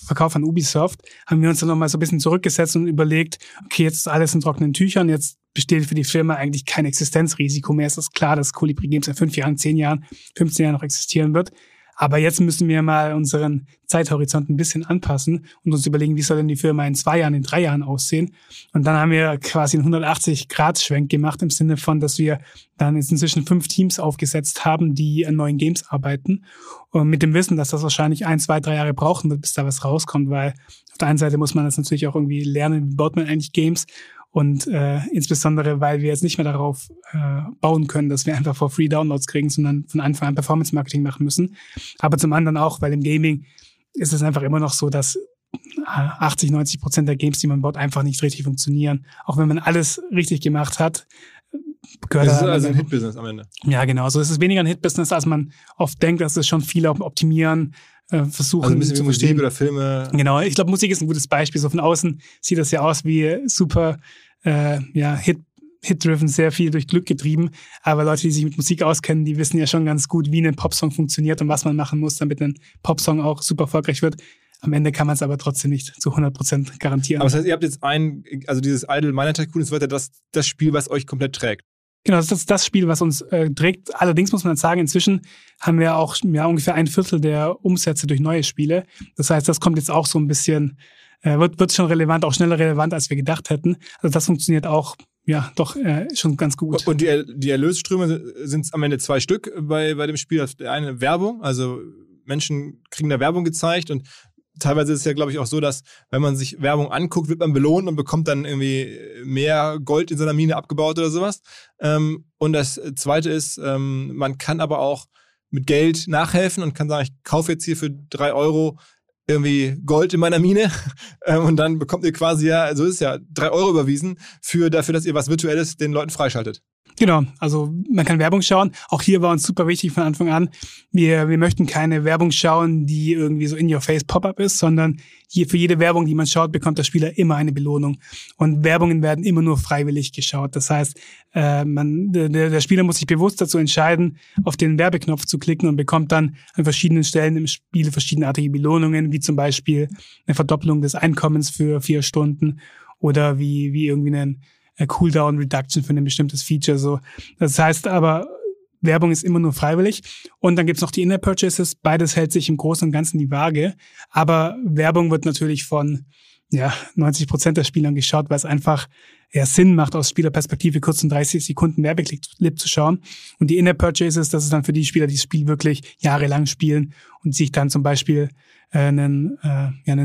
Verkauf an Ubisoft, haben wir uns dann nochmal so ein bisschen zurückgesetzt und überlegt, okay, jetzt ist alles in trockenen Tüchern, jetzt besteht für die Firma eigentlich kein Existenzrisiko mehr. Es ist klar, dass Colibri Games in 5 Jahren, 10 Jahren, 15 Jahren noch existieren wird. Aber jetzt müssen wir mal unseren Zeithorizont ein bisschen anpassen und uns überlegen, wie soll denn die Firma in 2 Jahren, in 3 Jahren aussehen. Und dann haben wir quasi einen 180-Grad-Schwenk gemacht, im Sinne von, dass wir dann jetzt inzwischen 5 Teams aufgesetzt haben, die an neuen Games arbeiten. Und mit dem Wissen, dass das wahrscheinlich 1, 2, 3 Jahre brauchen wird, bis da was rauskommt. Weil auf der einen Seite muss man das natürlich auch irgendwie lernen, wie baut man eigentlich Games. Und insbesondere, weil wir jetzt nicht mehr darauf bauen können, dass wir einfach for free Downloads kriegen, sondern von Anfang an Performance-Marketing machen müssen. Aber zum anderen auch, weil im Gaming ist es einfach immer noch so, dass 80-90% der Games, die man baut, einfach nicht richtig funktionieren. Auch wenn man alles richtig gemacht hat, gehört das. Es ist also ein Hit-Business am Ende. Ja, genau. So, es ist weniger ein Hit-Business, als man oft denkt. Das ist schon viel auf Optimieren, versuchen. Also ein bisschen wie Musik oder Filme. Genau, ich glaube, Musik ist ein gutes Beispiel. So von außen sieht das ja aus wie super Hit-driven, sehr viel durch Glück getrieben. Aber Leute, die sich mit Musik auskennen, die wissen ja schon ganz gut, wie ein Popsong funktioniert und was man machen muss, damit ein Popsong auch super erfolgreich wird. Am Ende kann man es aber trotzdem nicht zu 100% garantieren. Aber das heißt, ihr habt jetzt dieses Idle Miner Tycoon, das wird ja das Spiel, was euch komplett trägt. Genau, das ist das Spiel, was uns trägt. Allerdings muss man sagen, inzwischen haben wir auch ungefähr 1/4 der Umsätze durch neue Spiele. Das heißt, das kommt jetzt auch so ein bisschen, wird schon relevant, auch schneller relevant, als wir gedacht hätten. Also das funktioniert auch doch schon ganz gut. Und die Erlösströme sind am Ende 2 Stück bei dem Spiel. Der eine Werbung, also Menschen kriegen da Werbung gezeigt und teilweise ist es ja, glaube ich, auch so, dass wenn man sich Werbung anguckt, wird man belohnt und bekommt dann irgendwie mehr Gold in seiner Mine abgebaut oder sowas. Und das Zweite ist, man kann aber auch mit Geld nachhelfen und kann sagen, ich kaufe jetzt hier für 3 Euro irgendwie Gold in meiner Mine und dann bekommt ihr quasi 3 Euro überwiesen dafür, dass ihr was Virtuelles den Leuten freischaltet. Genau, also man kann Werbung schauen. Auch hier war uns super wichtig von Anfang an, wir möchten keine Werbung schauen, die irgendwie so in-your-face-Pop-up ist, sondern für jede Werbung, die man schaut, bekommt der Spieler immer eine Belohnung. Und Werbungen werden immer nur freiwillig geschaut. Das heißt, der Spieler muss sich bewusst dazu entscheiden, auf den Werbeknopf zu klicken und bekommt dann an verschiedenen Stellen im Spiel verschiedenartige Belohnungen, wie zum Beispiel eine Verdoppelung des Einkommens für 4 Stunden oder wie irgendwie einen Cooldown Reduction für ein bestimmtes Feature, so. Das heißt aber, Werbung ist immer nur freiwillig. Und dann gibt's noch die In-App Purchases. Beides hält sich im Großen und Ganzen die Waage. Aber Werbung wird natürlich von, 90% der Spielern geschaut, weil es einfach Sinn macht, aus Spielerperspektive kurz in 30 Sekunden Werbeclip zu schauen. Und die In-App Purchases, das ist dann für die Spieler, die das Spiel wirklich jahrelang spielen und sich dann zum Beispiel einen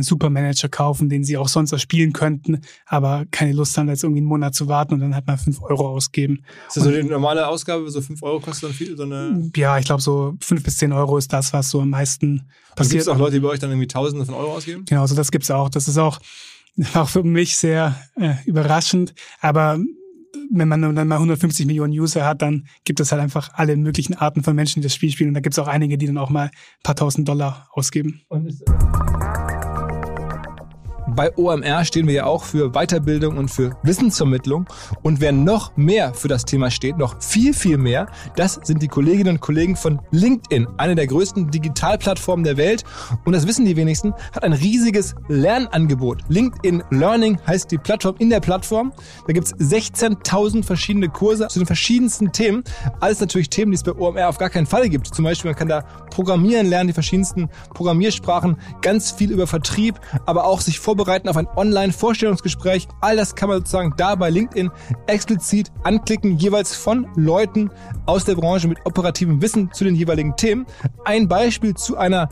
Supermanager kaufen, den sie auch sonst auch spielen könnten, aber keine Lust haben, jetzt irgendwie einen Monat zu warten und dann halt mal 5 Euro ausgeben. Ist das so eine normale Ausgabe, so 5 Euro kostet dann viel? So eine ja, ich glaube so 5 bis 10 Euro ist das, was so am meisten passiert. Gibt es auch Leute, die bei euch dann irgendwie Tausende von Euro ausgeben? Genau, so das gibt's auch. Das ist auch für mich sehr überraschend, aber wenn man dann mal 150 Millionen User hat, dann gibt es halt einfach alle möglichen Arten von Menschen, die das Spiel spielen. Und da gibt es auch einige, die dann auch mal ein paar $1000 ausgeben. Und bei OMR stehen wir ja auch für Weiterbildung und für Wissensvermittlung. Und wer noch mehr für das Thema steht, noch viel, viel mehr, das sind die Kolleginnen und Kollegen von LinkedIn, eine der größten Digitalplattformen der Welt. Und das wissen die wenigsten, hat ein riesiges Lernangebot. LinkedIn Learning heißt die Plattform in der Plattform. Da gibt's 16.000 verschiedene Kurse zu den verschiedensten Themen. Alles natürlich Themen, die es bei OMR auf gar keinen Fall gibt. Zum Beispiel, man kann da Programmieren lernen, die verschiedensten Programmiersprachen, ganz viel über Vertrieb, aber auch sich vorbereiten auf ein Online-Vorstellungsgespräch. All das kann man sozusagen da bei LinkedIn explizit anklicken, jeweils von Leuten aus der Branche mit operativem Wissen zu den jeweiligen Themen. Ein Beispiel zu einer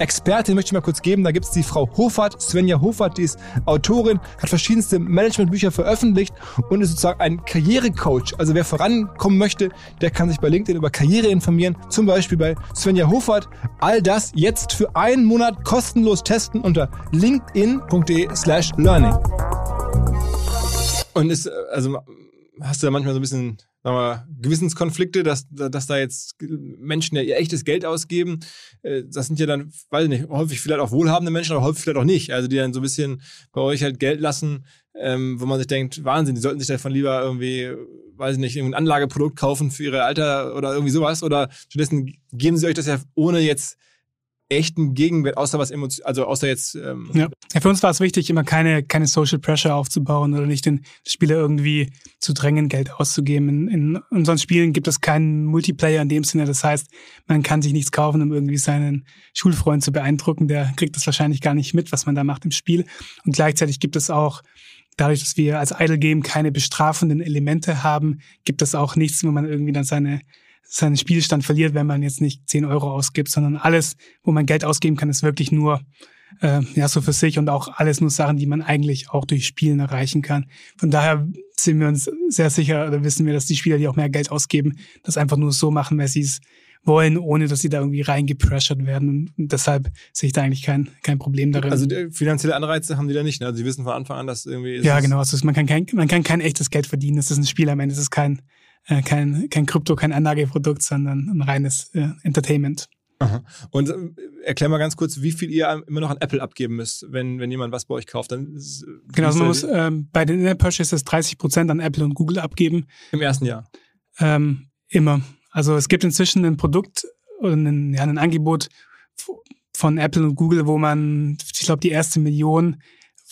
Expertin möchte ich mal kurz geben. Da gibt es die Frau Hofart, Svenja Hofart, die ist Autorin, hat verschiedenste Managementbücher veröffentlicht und ist sozusagen ein Karrierecoach. Also wer vorankommen möchte, der kann sich bei LinkedIn über Karriere informieren, zum Beispiel bei Svenja Hofart. All das jetzt für einen Monat kostenlos testen unter linkedin.de/learning. Und hast du da manchmal so ein bisschen, Gewissenskonflikte, dass da jetzt Menschen ja ihr echtes Geld ausgeben? Das sind ja dann, häufig vielleicht auch wohlhabende Menschen, aber häufig vielleicht auch nicht. Also die dann so ein bisschen bei euch halt Geld lassen, wo man sich denkt, Wahnsinn, die sollten sich davon lieber irgendwie, irgendein Anlageprodukt kaufen für ihr Alter oder irgendwie sowas. Oder stattdessen geben sie euch das ja ohne jetzt echten Gegenwert, Ja, für uns war es wichtig, immer keine Social Pressure aufzubauen oder nicht den Spieler irgendwie zu drängen, Geld auszugeben. In unseren Spielen gibt es keinen Multiplayer in dem Sinne. Das heißt, man kann sich nichts kaufen, um irgendwie seinen Schulfreund zu beeindrucken. Der kriegt das wahrscheinlich gar nicht mit, was man da macht im Spiel. Und gleichzeitig gibt es auch, dadurch, dass wir als Idle Game keine bestrafenden Elemente haben, gibt es auch nichts, wo man irgendwie dann seinen Spielstand verliert, wenn man jetzt nicht 10 Euro ausgibt, sondern alles, wo man Geld ausgeben kann, ist wirklich nur so für sich und auch alles nur Sachen, die man eigentlich auch durch Spielen erreichen kann. Von daher sind wir uns sehr sicher oder wissen wir, dass die Spieler, die auch mehr Geld ausgeben, das einfach nur so machen, weil sie es wollen, ohne dass sie da irgendwie reingepressured werden. Und deshalb sehe ich da eigentlich kein Problem darin. Also finanzielle Anreize haben die da nicht, ne? Also die wissen von Anfang an, dass irgendwie... Man kann kein echtes Geld verdienen. Das ist ein Spiel am Ende, das ist kein Krypto, kein Anlageprodukt, sondern ein reines Entertainment. Aha. Und erklär mal ganz kurz, wie viel ihr immer noch an Apple abgeben müsst, wenn jemand was bei euch kauft. Man muss bei den In-App-Purchases 30% an Apple und Google abgeben. Im ersten Jahr? Immer. Also es gibt inzwischen ein Produkt oder ein Angebot von Apple und Google, wo man, ich glaube, die erste Million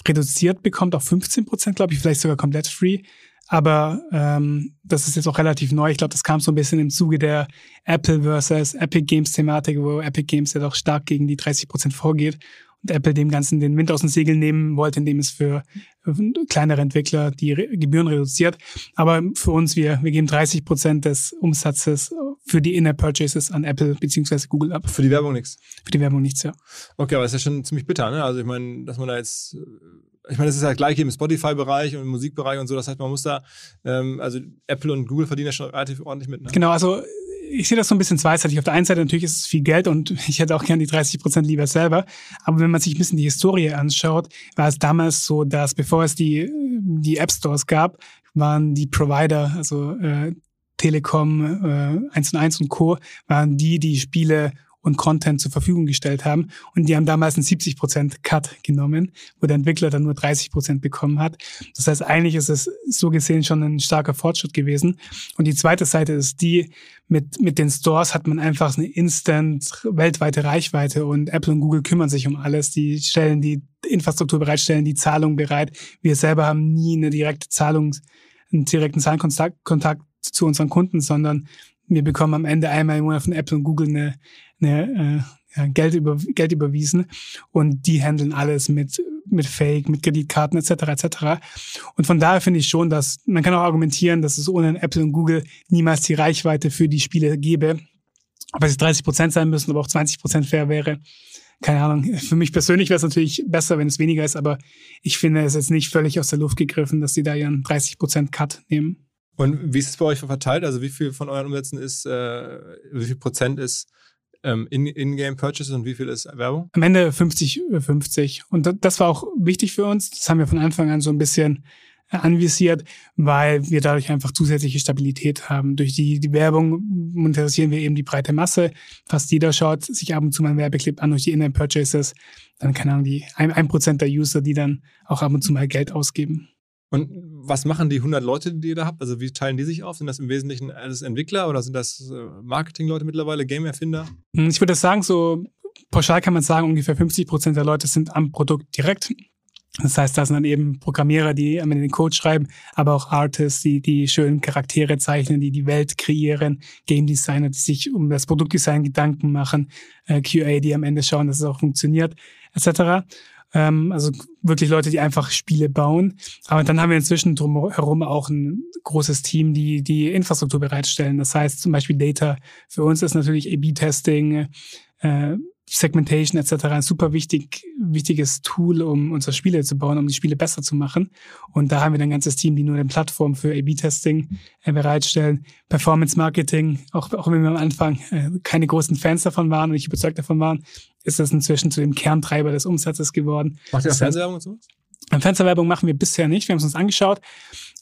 reduziert bekommt auf 15%, glaube ich, vielleicht sogar komplett free. Aber das ist jetzt auch relativ neu. Ich glaube, das kam so ein bisschen im Zuge der Apple versus Epic Games-Thematik, wo Epic Games ja doch stark gegen die 30% vorgeht und Apple dem Ganzen den Wind aus dem Segel nehmen wollte, indem es für kleinere Entwickler die Gebühren reduziert. Aber für uns, wir geben 30% des Umsatzes für die In-App-Purchases an Apple bzw. Google ab. Für die Werbung nichts? Für die Werbung nichts, ja. Okay, aber das ist ja schon ziemlich bitter, ne? Also ich meine, dass man da jetzt... Ich meine, das ist halt gleich im Spotify-Bereich und im Musikbereich und so. Das heißt, man muss da, Apple und Google verdienen ja schon relativ ordentlich mit. Ne? Genau, also ich sehe das so ein bisschen zweiseitig. Auf der einen Seite natürlich ist es viel Geld und ich hätte auch gern die 30% lieber selber. Aber wenn man sich ein bisschen die Historie anschaut, war es damals so, dass bevor es die die App Stores gab, waren die Provider, also Telekom, 1&1 und Co., waren die Spiele und Content zur Verfügung gestellt haben. Und die haben damals einen 70% Cut genommen, wo der Entwickler dann nur 30% bekommen hat. Das heißt, eigentlich ist es so gesehen schon ein starker Fortschritt gewesen. Und die zweite Seite ist die, mit den Stores hat man einfach eine instant weltweite Reichweite und Apple und Google kümmern sich um alles. Die stellen die Infrastruktur bereit, stellen die Zahlung bereit. Wir selber haben nie eine direkte Zahlung, einen direkten Zahlenkontakt zu unseren Kunden, sondern wir bekommen am Ende einmal im Monat von Apple und Google eine Geld überwiesen und die handeln alles mit Fake, mit Kreditkarten etc. Und von daher finde ich schon, dass man kann auch argumentieren, dass es ohne Apple und Google niemals die Reichweite für die Spiele gäbe. Ob es 30% sein müssen, aber auch 20% fair wäre. Keine Ahnung, für mich persönlich wäre es natürlich besser, wenn es weniger ist, aber ich finde es jetzt nicht völlig aus der Luft gegriffen, dass die da ihren 30% Cut nehmen. Und wie ist es bei euch verteilt? Also wie viel von euren Umsätzen ist, wie viel Prozent ist In-Game-Purchases und wie viel ist Werbung? Am Ende 50-50. Und das war auch wichtig für uns. Das haben wir von Anfang an so ein bisschen anvisiert, weil wir dadurch einfach zusätzliche Stabilität haben. Durch die Werbung monetarisieren wir eben die breite Masse. Fast jeder schaut sich ab und zu mal einen Werbeclip an durch die In-Game-Purchases. Dann, keine Ahnung, die 1% der User, die dann auch ab und zu mal Geld ausgeben. Und was machen die 100 Leute, die ihr da habt? Also wie teilen die sich auf? Sind das im Wesentlichen alles Entwickler oder sind das Marketingleute mittlerweile, Game-Erfinder? Ich würde sagen, so pauschal kann man sagen, ungefähr 50% der Leute sind am Produkt direkt. Das heißt, da sind dann eben Programmierer, die am Ende den Code schreiben, aber auch Artists, die schönen Charaktere zeichnen, die Welt kreieren, Game Designer, die sich um das Produktdesign Gedanken machen, QA, die am Ende schauen, dass es auch funktioniert, etc. Also wirklich Leute, die einfach Spiele bauen. Aber dann haben wir inzwischen drumherum auch ein großes Team, die Infrastruktur bereitstellen. Das heißt zum Beispiel Data. Für uns ist natürlich A/B-Testing, Segmentation etc. ein super wichtiges Tool, um unsere Spiele zu bauen, um die Spiele besser zu machen. Und da haben wir dann ein ganzes Team, die nur eine Plattform für A/B-Testing bereitstellen. Performance-Marketing, auch wenn wir am Anfang keine großen Fans davon waren und nicht überzeugt davon waren, ist das inzwischen zu dem Kerntreiber des Umsatzes geworden. Macht ihr auch Fernsehwerbung und so? Fernsehwerbung machen wir bisher nicht. Wir haben es uns angeschaut.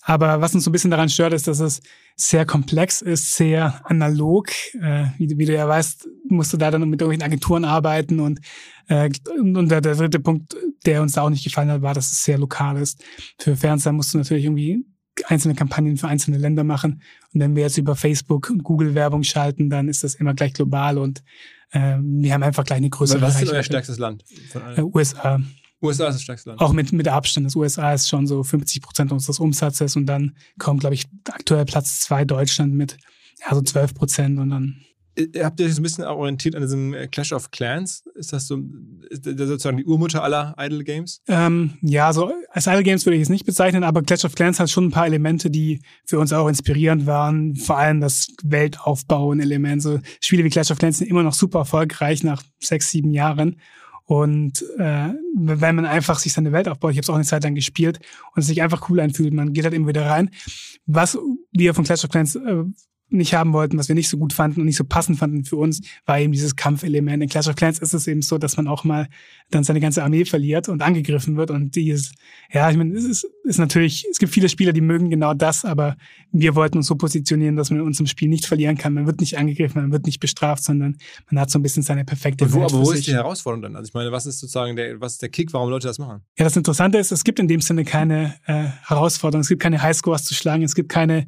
Aber was uns so ein bisschen daran stört, ist, dass es sehr komplex ist, sehr analog. Wie du ja weißt, musst du da dann mit irgendwelchen Agenturen arbeiten. Und der dritte Punkt, der uns da auch nicht gefallen hat, war, dass es sehr lokal ist. Für Fernseher musst du natürlich irgendwie einzelne Kampagnen für einzelne Länder machen. Und wenn wir jetzt über Facebook und Google Werbung schalten, dann ist das immer gleich global und wir haben einfach gleich eine größere Reichweite. Was ist euer stärkstes Land? USA. USA ist das stärkste Land. Auch mit Abstand. Das USA ist schon so 50% unseres Umsatzes und dann kommt, glaube ich, aktuell Platz 2 Deutschland mit so 12% und dann... Habt ihr euch so ein bisschen orientiert an diesem Clash of Clans? Ist das so sozusagen die Urmutter aller Idle Games? So als Idle Games würde ich es nicht bezeichnen, aber Clash of Clans hat schon ein paar Elemente, die für uns auch inspirierend waren. Vor allem das Weltaufbauen-Element. So Spiele wie Clash of Clans sind immer noch super erfolgreich nach 6-7 Jahren. Und wenn man einfach sich seine Welt aufbaut, ich habe es auch eine Zeit lang gespielt und es sich einfach cool anfühlt, man geht halt immer wieder rein. Was wir von Clash of Clans nicht haben wollten, was wir nicht so gut fanden und nicht so passend fanden für uns, war eben dieses Kampfelement. In Clash of Clans ist es eben so, dass man auch mal dann seine ganze Armee verliert und angegriffen wird und es ist natürlich, es gibt viele Spieler, die mögen genau das, aber wir wollten uns so positionieren, dass man in unserem Spiel nicht verlieren kann. Man wird nicht angegriffen, man wird nicht bestraft, sondern man hat so ein bisschen seine perfekte Welt. Aber wo ist die Herausforderung dann? Also ich meine, was ist sozusagen was ist der Kick, warum Leute das machen? Ja, das Interessante ist, es gibt in dem Sinne keine Herausforderung, es gibt keine Highscores zu schlagen, es gibt keine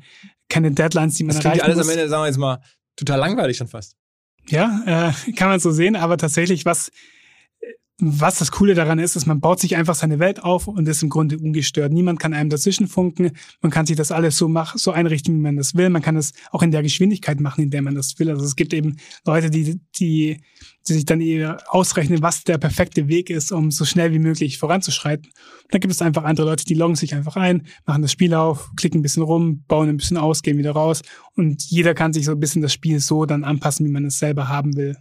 Deadlines, die man erreichen muss. Das klingt alles am Ende, sagen wir jetzt mal, total langweilig schon fast. Ja, kann man so sehen, aber tatsächlich, was das Coole daran ist, man baut sich einfach seine Welt auf und ist im Grunde ungestört. Niemand kann einem dazwischen funken, man kann sich das alles so einrichten, wie man das will, man kann es auch in der Geschwindigkeit machen, in der man das will. Also es gibt eben Leute, die sich dann eher ausrechnen, was der perfekte Weg ist, um so schnell wie möglich voranzuschreiten. Und dann gibt es einfach andere Leute, die loggen sich einfach ein, machen das Spiel auf, klicken ein bisschen rum, bauen ein bisschen aus, gehen wieder raus. Und jeder kann sich so ein bisschen das Spiel so dann anpassen, wie man es selber haben will.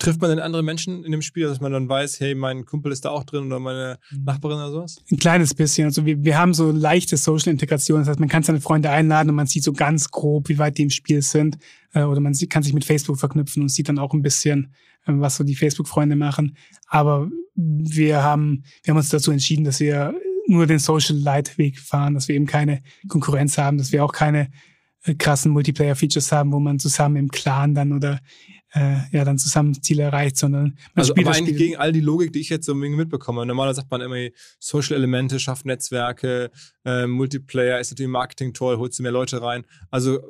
Trifft man denn andere Menschen in dem Spiel, dass man dann weiß, hey, mein Kumpel ist da auch drin oder meine Nachbarin oder sowas? Ein kleines bisschen. Also wir haben so leichte Social-Integration. Das heißt, man kann seine Freunde einladen und man sieht so ganz grob, wie weit die im Spiel sind. Oder man kann sich mit Facebook verknüpfen und sieht dann auch ein bisschen, was so die Facebook-Freunde machen. Aber wir haben uns dazu entschieden, dass wir nur den Social Light-Weg fahren, dass wir eben keine Konkurrenz haben, dass wir auch keine krassen Multiplayer-Features haben, wo man zusammen im Clan dann oder dann zusammen Ziele erreicht, sondern man spielt aber eigentlich gegen all die Logik, die ich jetzt so mitbekomme. Normalerweise sagt man immer, Social-Elemente schafft Netzwerke, Multiplayer ist natürlich ein Marketing-Tool, holst du mehr Leute rein. Also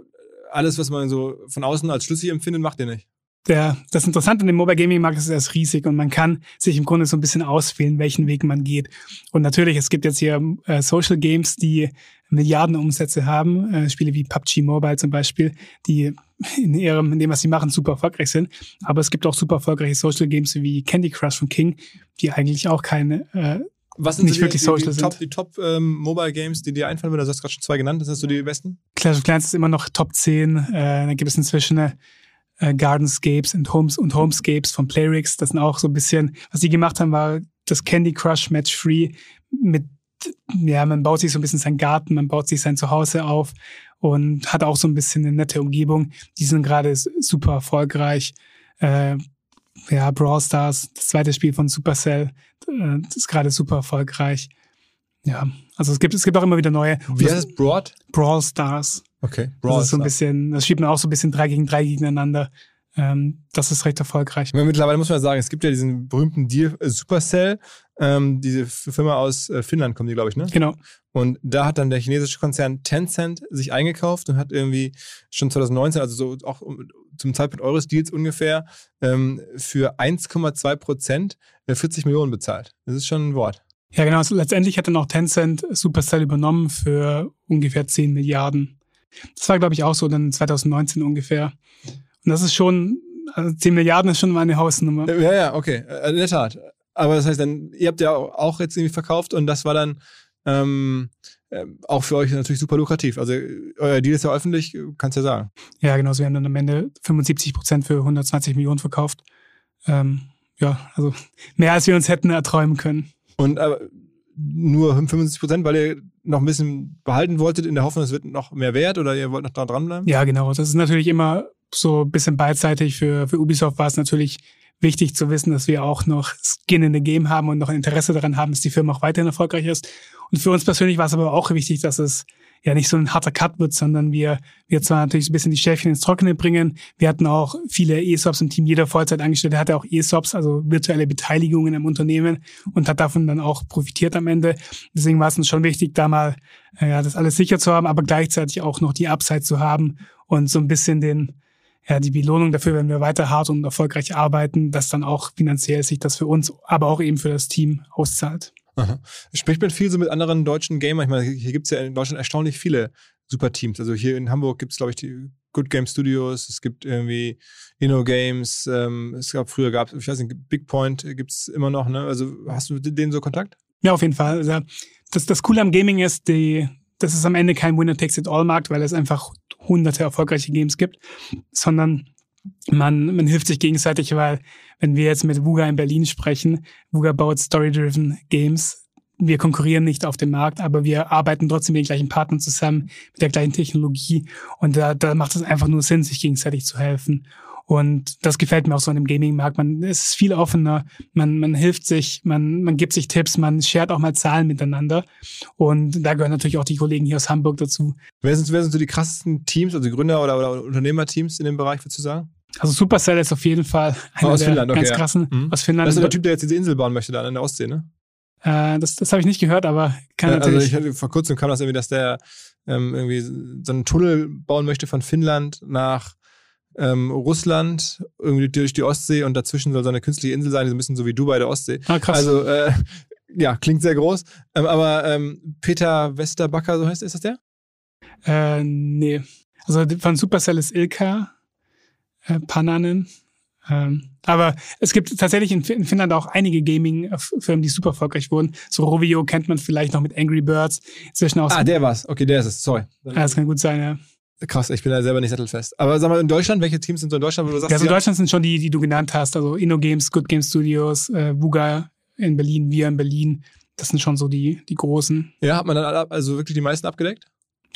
alles, was man so von außen als schlüssig empfindet, macht ihr nicht. Das Interessante an dem Mobile Gaming Markt ist, er ist riesig und man kann sich im Grunde so ein bisschen auswählen, welchen Weg man geht. Und natürlich, es gibt jetzt hier Social Games, die Milliardenumsätze haben, Spiele wie PUBG Mobile zum Beispiel, die in dem, was sie machen, super erfolgreich sind. Aber es gibt auch super erfolgreiche Social Games wie Candy Crush von King, die eigentlich auch nicht wirklich social sind. Die Top-Mobile Games, die dir einfallen würden, also du hast gerade schon zwei genannt, das sind so die besten? Clash of Clans ist immer noch Top 10, dann gibt es inzwischen Gardenscapes und Homescapes von Playrix. Das sind auch so ein bisschen, was die gemacht haben, war das Candy Crush Match Free man baut sich so ein bisschen seinen Garten, man baut sich sein Zuhause auf und hat auch so ein bisschen eine nette Umgebung. Die sind gerade super erfolgreich. Brawl Stars, das zweite Spiel von Supercell, das ist gerade super erfolgreich. Ja, also es gibt auch immer wieder neue. Wie heißt das? Brawl Stars. Okay. Das ist so ein bisschen, das schiebt man auch so ein bisschen 3 gegen 3 gegeneinander. Das ist recht erfolgreich. Mittlerweile muss man sagen, es gibt ja diesen berühmten Deal Supercell, diese Firma aus Finnland kommen die, glaube ich, ne? Genau. Und da hat dann der chinesische Konzern Tencent sich eingekauft und hat irgendwie schon 2019, also so auch zum Zeitpunkt eures Deals ungefähr, für 1,2% 40 Millionen bezahlt. Das ist schon ein Wort. Ja, genau. Also letztendlich hat dann auch Tencent Supercell übernommen für ungefähr 10 Milliarden. Das war, glaube ich, auch so dann 2019 ungefähr. Und das ist schon, also 10 Milliarden ist schon mal eine Hausnummer. Ja, okay, in der Tat. Aber das heißt dann, ihr habt ja auch jetzt irgendwie verkauft und das war dann auch für euch natürlich super lukrativ. Also euer Deal ist ja öffentlich, kannst du ja sagen. Ja, genau. Wir haben dann am Ende 75% für 120 Millionen verkauft. Also mehr als wir uns hätten erträumen können. Und nur 75%, weil ihr noch ein bisschen behalten wolltet, in der Hoffnung, es wird noch mehr wert oder ihr wollt noch da dranbleiben? Ja, genau. Das ist natürlich immer so ein bisschen beidseitig. Für Ubisoft war es natürlich wichtig zu wissen, dass wir auch noch Skin in the Game haben und noch ein Interesse daran haben, dass die Firma auch weiterhin erfolgreich ist. Und für uns persönlich war es aber auch wichtig, dass es ja nicht so ein harter Cut wird, sondern wir zwar natürlich so ein bisschen die Schäfchen ins Trockene bringen. Wir hatten auch viele ESOPs im Team. Jeder Vollzeitangestellte hatte auch ESOPs, also virtuelle Beteiligungen am Unternehmen und hat davon dann auch profitiert am Ende. Deswegen war es uns schon wichtig, da mal das alles sicher zu haben, aber gleichzeitig auch noch die Upside zu haben und so ein bisschen die Belohnung dafür, wenn wir weiter hart und erfolgreich arbeiten, dass dann auch finanziell sich das für uns, aber auch eben für das Team auszahlt. Aha. Spricht man viel so mit anderen deutschen Gamern? Ich meine, hier gibt es ja in Deutschland erstaunlich viele super Teams. Also hier in Hamburg gibt es, glaube ich, die Good Game Studios, es gibt irgendwie Inno Games, Big Point gibt es immer noch, ne? Also hast du mit denen so Kontakt? Ja, auf jeden Fall. Also das Coole am Gaming ist, das ist am Ende kein Winner-Takes-it-all-Markt, weil es einfach hunderte erfolgreiche Games gibt, sondern man hilft sich gegenseitig, weil wenn wir jetzt mit Wooga in Berlin sprechen, Wooga baut Story-Driven Games. Wir konkurrieren nicht auf dem Markt, aber wir arbeiten trotzdem mit den gleichen Partnern zusammen, mit der gleichen Technologie und da macht es einfach nur Sinn, sich gegenseitig zu helfen. Und das gefällt mir auch so an dem Gaming-Markt. Es ist viel offener, man hilft sich, man gibt sich Tipps, man shared auch mal Zahlen miteinander. Und da gehören natürlich auch die Kollegen hier aus Hamburg dazu. Wer sind so die krassesten Teams, also Gründer- oder Unternehmerteams in dem Bereich, würdest du sagen? Also Supercell ist auf jeden Fall einer der Finnland, ganz krassen. Ja. Aus Finnland. Das ist der Typ, der jetzt diese Insel bauen möchte, da in der Ostsee, ne? Das habe ich nicht gehört, aber kann natürlich... Also vor kurzem kam das irgendwie, dass der irgendwie so einen Tunnel bauen möchte von Finnland nach... Russland, irgendwie durch die Ostsee und dazwischen soll so eine künstliche Insel sein, die so ein bisschen so wie Dubai der Ostsee. Ah, krass. Also, klingt sehr groß. Aber Peter Westerbacker, so heißt er, ist das der? Nee. Also von Supercell ist Ilka Pananen. Aber es gibt tatsächlich in Finnland auch einige Gaming-Firmen, die super erfolgreich wurden. So Rovio kennt man vielleicht noch mit Angry Birds. Der war's. Okay, der ist es. Sorry. Das kann gut sein, ja. Krass, ich bin da selber nicht sattelfest. Aber sag mal, in Deutschland, welche Teams sind so in Deutschland, wo du sagst? Ja, in Deutschland sind schon die du genannt hast. Also Inno Games, Good Game Studios, Wooga in Berlin, wir in Berlin. Das sind schon so die Großen. Ja, hat man dann also wirklich die meisten abgedeckt?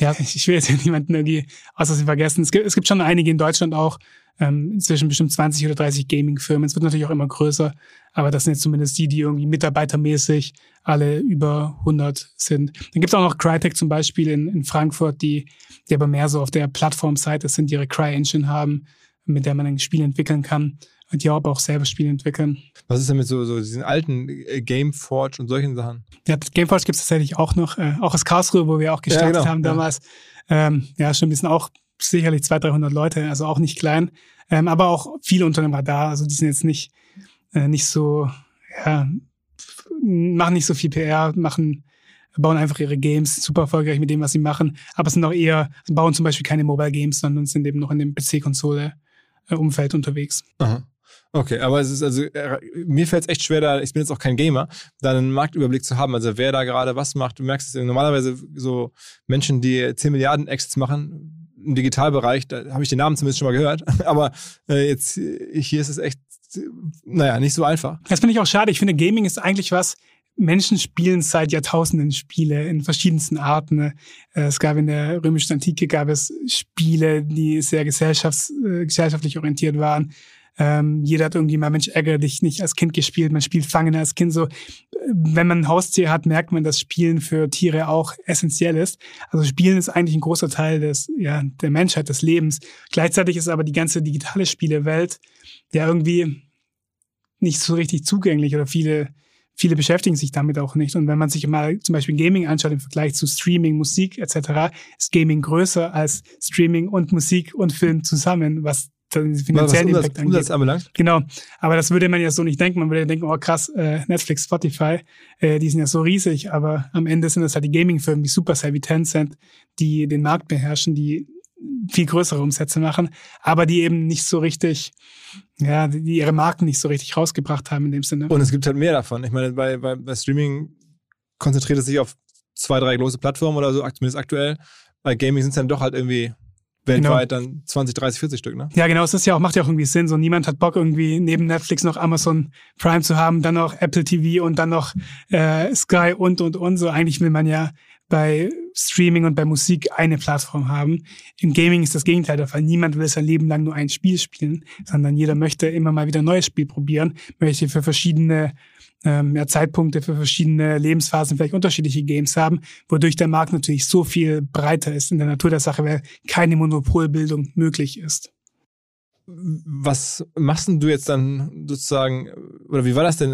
ja, ich will jetzt ja niemanden irgendwie außer sie vergessen. Es gibt schon einige in Deutschland auch, inzwischen bestimmt 20 oder 30 Gaming-Firmen. Es wird natürlich auch immer größer, aber das sind jetzt zumindest die irgendwie mitarbeitermäßig alle über 100 sind. Dann gibt's auch noch Crytek zum Beispiel in Frankfurt, die aber mehr so auf der Plattform-Seite sind, die ihre Cry-Engine haben, mit der man ein Spiel entwickeln kann. Und ja, aber auch selber Spiele entwickeln. Was ist denn mit so diesen alten Gameforge und solchen Sachen? Ja, Gameforge gibt es tatsächlich auch noch, auch aus Karlsruhe, wo wir auch gestartet haben damals. Ja, schon ein bisschen auch sicherlich 200, 300 Leute, also auch nicht klein. Aber auch viele Unternehmer da, also die sind jetzt nicht so, ja, machen nicht so viel PR, bauen einfach ihre Games, super erfolgreich mit dem, was sie machen. Aber es sind auch eher, bauen zum Beispiel keine Mobile Games, sondern sind eben noch in dem PC-Konsole-Umfeld unterwegs. Aha. Okay, aber es ist also, mir fällt es echt schwer, ich bin jetzt auch kein Gamer, da einen Marktüberblick zu haben. Also wer da gerade was macht, du merkst es normalerweise so Menschen, die 10 Milliarden Exits machen im Digitalbereich, da habe ich den Namen zumindest schon mal gehört, aber jetzt hier ist es echt, naja, nicht so einfach. Das finde ich auch schade. Ich finde, Gaming ist eigentlich was, Menschen spielen seit Jahrtausenden Spiele in verschiedensten Arten. Es gab in der römischen Antike Spiele, die sehr gesellschaftlich orientiert waren. Jeder hat irgendwie mal, Mensch, ärgere dich nicht, als Kind gespielt. Man spielt Fangen als Kind so. Wenn man ein Haustier hat, merkt man, dass Spielen für Tiere auch essentiell ist. Also Spielen ist eigentlich ein großer Teil der Menschheit, des Lebens. Gleichzeitig ist aber die ganze digitale Spielewelt ja irgendwie nicht so richtig zugänglich oder viele beschäftigen sich damit auch nicht. Und wenn man sich mal zum Beispiel Gaming anschaut im Vergleich zu Streaming, Musik etc., ist Gaming größer als Streaming und Musik und Film zusammen, was den finanziellen Impact angeht. Genau, aber das würde man ja so nicht denken. Man würde ja denken, oh krass, Netflix, Spotify, die sind ja so riesig, aber am Ende sind das halt die Gaming-Firmen wie Supercell, wie Tencent, die den Markt beherrschen, die viel größere Umsätze machen, aber die eben nicht so richtig, ja, die ihre Marken nicht so richtig rausgebracht haben in dem Sinne. Und es gibt halt mehr davon. Ich meine, bei Streaming konzentriert es sich auf 2, 3 große Plattformen oder so, zumindest aktuell. Bei Gaming sind es dann doch halt irgendwie weltweit dann 20, 30, 40 Stück, ne? Ja, genau. Es ist ja auch, macht ja auch irgendwie Sinn. So, niemand hat Bock, irgendwie neben Netflix noch Amazon Prime zu haben, dann noch Apple TV und dann noch Sky und. So, eigentlich will man ja bei Streaming und bei Musik eine Plattform haben. Im Gaming ist das Gegenteil der Fall. Niemand will sein Leben lang nur ein Spiel spielen, sondern jeder möchte immer mal wieder ein neues Spiel probieren, möchte für verschiedene Zeitpunkte, für verschiedene Lebensphasen vielleicht unterschiedliche Games haben, wodurch der Markt natürlich so viel breiter ist in der Natur der Sache, weil keine Monopolbildung möglich ist. Was machst denn du jetzt dann sozusagen, oder wie war das denn?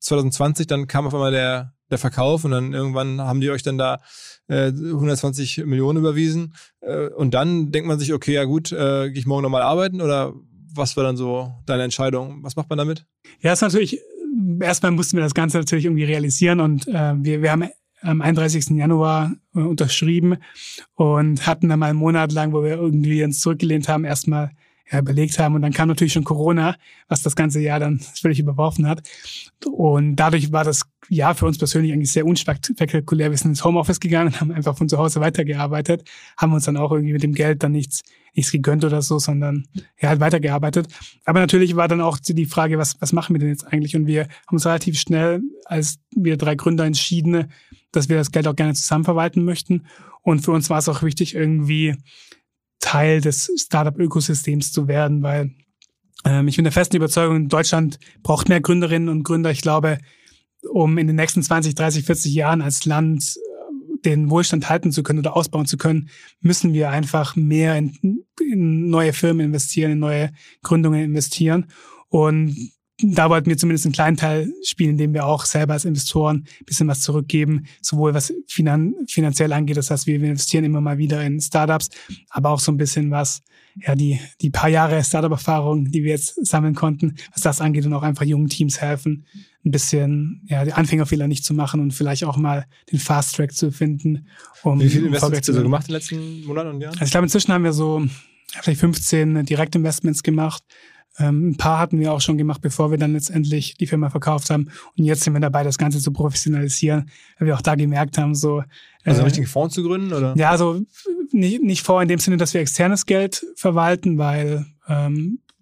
2020, dann kam auf einmal der Verkauf und dann irgendwann haben die euch dann da 120 Millionen überwiesen und dann denkt man sich, okay, ja gut, gehe ich morgen nochmal arbeiten, oder was war dann so deine Entscheidung? Was macht man damit? Ja, ist natürlich, erstmal mussten wir das Ganze natürlich irgendwie realisieren und wir haben am 31. Januar unterschrieben und hatten dann mal einen Monat lang, wo wir irgendwie uns zurückgelehnt haben, erstmal überlegt haben, und dann kam natürlich schon Corona, was das ganze Jahr dann völlig überworfen hat, und dadurch war das Jahr für uns persönlich eigentlich sehr unspektakulär. Wir sind ins Homeoffice gegangen, haben einfach von zu Hause weitergearbeitet, haben uns dann auch irgendwie mit dem Geld dann nichts gegönnt oder so, sondern halt weitergearbeitet. Aber natürlich war dann auch die Frage, was machen wir denn jetzt eigentlich, und wir haben uns relativ schnell als wir 3 Gründer entschieden, dass wir das Geld auch gerne zusammen verwalten möchten, und für uns war es auch wichtig, irgendwie Teil des Startup-Ökosystems zu werden, weil ich bin der festen Überzeugung, Deutschland braucht mehr Gründerinnen und Gründer. Ich glaube, um in den nächsten 20, 30, 40 Jahren als Land den Wohlstand halten zu können oder ausbauen zu können, müssen wir einfach mehr in neue Firmen investieren, in neue Gründungen investieren. Und da wollten wir zumindest einen kleinen Teil spielen, indem wir auch selber als Investoren ein bisschen was zurückgeben, sowohl was finanziell angeht, das heißt, wir investieren immer mal wieder in Startups, aber auch so ein bisschen was, ja, die paar Jahre Startup-Erfahrung, die wir jetzt sammeln konnten, was das angeht, und auch einfach jungen Teams helfen, ein bisschen, ja, die Anfängerfehler nicht zu machen und vielleicht auch mal den Fast-Track zu finden. Wie viele Investments hast du so gemacht in den letzten Monaten und Jahren? Also ich glaube, inzwischen haben wir so vielleicht 15 Direktinvestments gemacht. Ein paar hatten wir auch schon gemacht, bevor wir dann letztendlich die Firma verkauft haben. Und jetzt sind wir dabei, das Ganze zu professionalisieren, weil wir auch da gemerkt haben, so... Also richtige Fonds zu gründen, oder? Ja, also nicht Fonds in dem Sinne, dass wir externes Geld verwalten, weil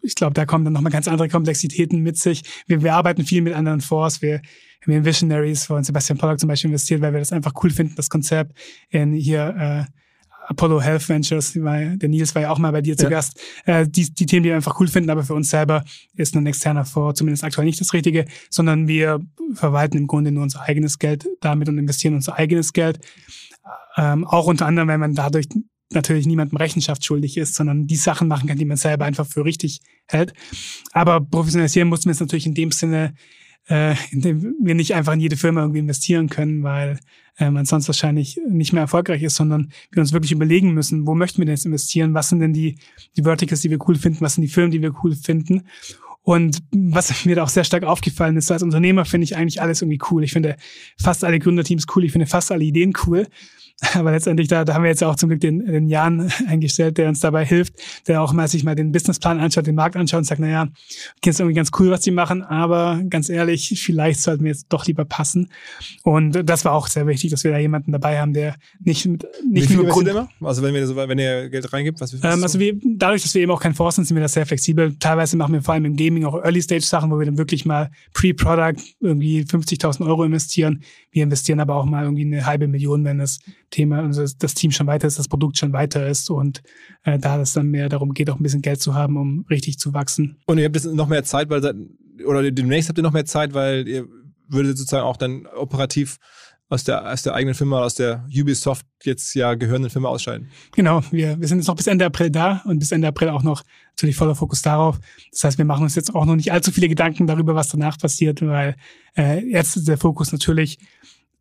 ich glaube, da kommen dann nochmal ganz andere Komplexitäten mit sich. Wir arbeiten viel mit anderen Fonds, wir haben in Visionaries von Sebastian Pollock zum Beispiel investiert, weil wir das einfach cool finden, das Konzept in hier... Apollo Health Ventures, der Nils war ja auch mal bei dir zu Gast, die Themen, die wir einfach cool finden, aber für uns selber ist ein externer Fonds zumindest aktuell nicht das Richtige, sondern wir verwalten im Grunde nur unser eigenes Geld damit und investieren unser eigenes Geld. Auch unter anderem, weil man dadurch natürlich niemandem Rechenschaft schuldig ist, sondern die Sachen machen kann, die man selber einfach für richtig hält. Aber professionalisieren mussten wir es natürlich in dem Sinne, indem wir nicht einfach in jede Firma irgendwie investieren können, weil man sonst wahrscheinlich nicht mehr erfolgreich ist, sondern wir uns wirklich überlegen müssen, wo möchten wir denn jetzt investieren, was sind denn die Verticals, die wir cool finden, was sind die Firmen, die wir cool finden. Und was mir da auch sehr stark aufgefallen ist, als Unternehmer finde ich eigentlich alles irgendwie cool. Ich finde fast alle Gründerteams cool, ich finde fast alle Ideen cool. Aber letztendlich, da haben wir jetzt auch zum Glück den Jan eingestellt, der uns dabei hilft, der auch mal sich mal den Businessplan anschaut, den Markt anschaut und sagt, naja, okay, ist irgendwie ganz cool, was die machen, aber ganz ehrlich, vielleicht sollten wir jetzt doch lieber passen. Und das war auch sehr wichtig, dass wir da jemanden dabei haben, der nicht mit Grund... Immer? Also wenn ihr Geld reingibt, was... also dadurch, dass wir eben auch kein Fonds sind, sind wir da sehr flexibel. Teilweise machen wir vor allem im Gaming auch Early-Stage-Sachen, wo wir dann wirklich mal Pre-Product irgendwie 50.000 € investieren. Wir investieren aber auch mal irgendwie 500.000, wenn es Thema, also das Team schon weiter ist, das Produkt schon weiter ist und da es dann mehr darum geht, auch ein bisschen Geld zu haben, um richtig zu wachsen. Und ihr habt jetzt noch mehr Zeit, oder demnächst habt ihr noch mehr Zeit, weil ihr würdet sozusagen auch dann operativ aus der eigenen Firma, aus der Ubisoft jetzt ja gehörenden Firma ausscheiden. Genau, wir sind jetzt noch bis Ende April da und bis Ende April auch noch natürlich voller Fokus darauf. Das heißt, wir machen uns jetzt auch noch nicht allzu viele Gedanken darüber, was danach passiert, weil jetzt ist der Fokus natürlich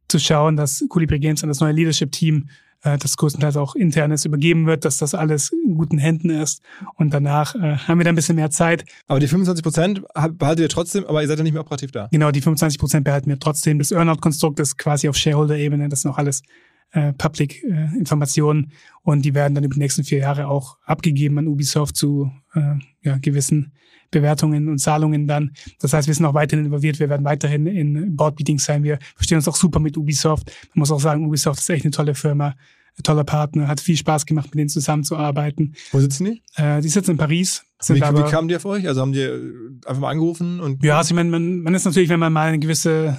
zu schauen, dass Colibri Games an das neue Leadership-Team, das größtenteils auch internes übergeben wird, dass das alles in guten Händen ist. Und danach haben wir dann ein bisschen mehr Zeit. Aber die 25% behaltet ihr trotzdem, aber ihr seid ja nicht mehr operativ da. Genau, die 25% behalten wir trotzdem. Das Earnout-Konstrukt ist quasi auf Shareholder-Ebene. Das sind auch alles Public-Informationen. Und die werden dann über die nächsten 4 Jahre auch abgegeben an Ubisoft zu gewissen Bewertungen und Zahlungen dann. Das heißt, wir sind auch weiterhin involviert. Wir werden weiterhin in Board-Meetings sein. Wir verstehen uns auch super mit Ubisoft. Man muss auch sagen, Ubisoft ist echt eine tolle Firma, ein toller Partner. Hat viel Spaß gemacht, mit denen zusammenzuarbeiten. Wo sitzen die? Die sitzen in Paris. Wie kamen die auf euch? Also haben die einfach mal angerufen? Ja, also ich meine, man ist natürlich, wenn man mal eine gewisse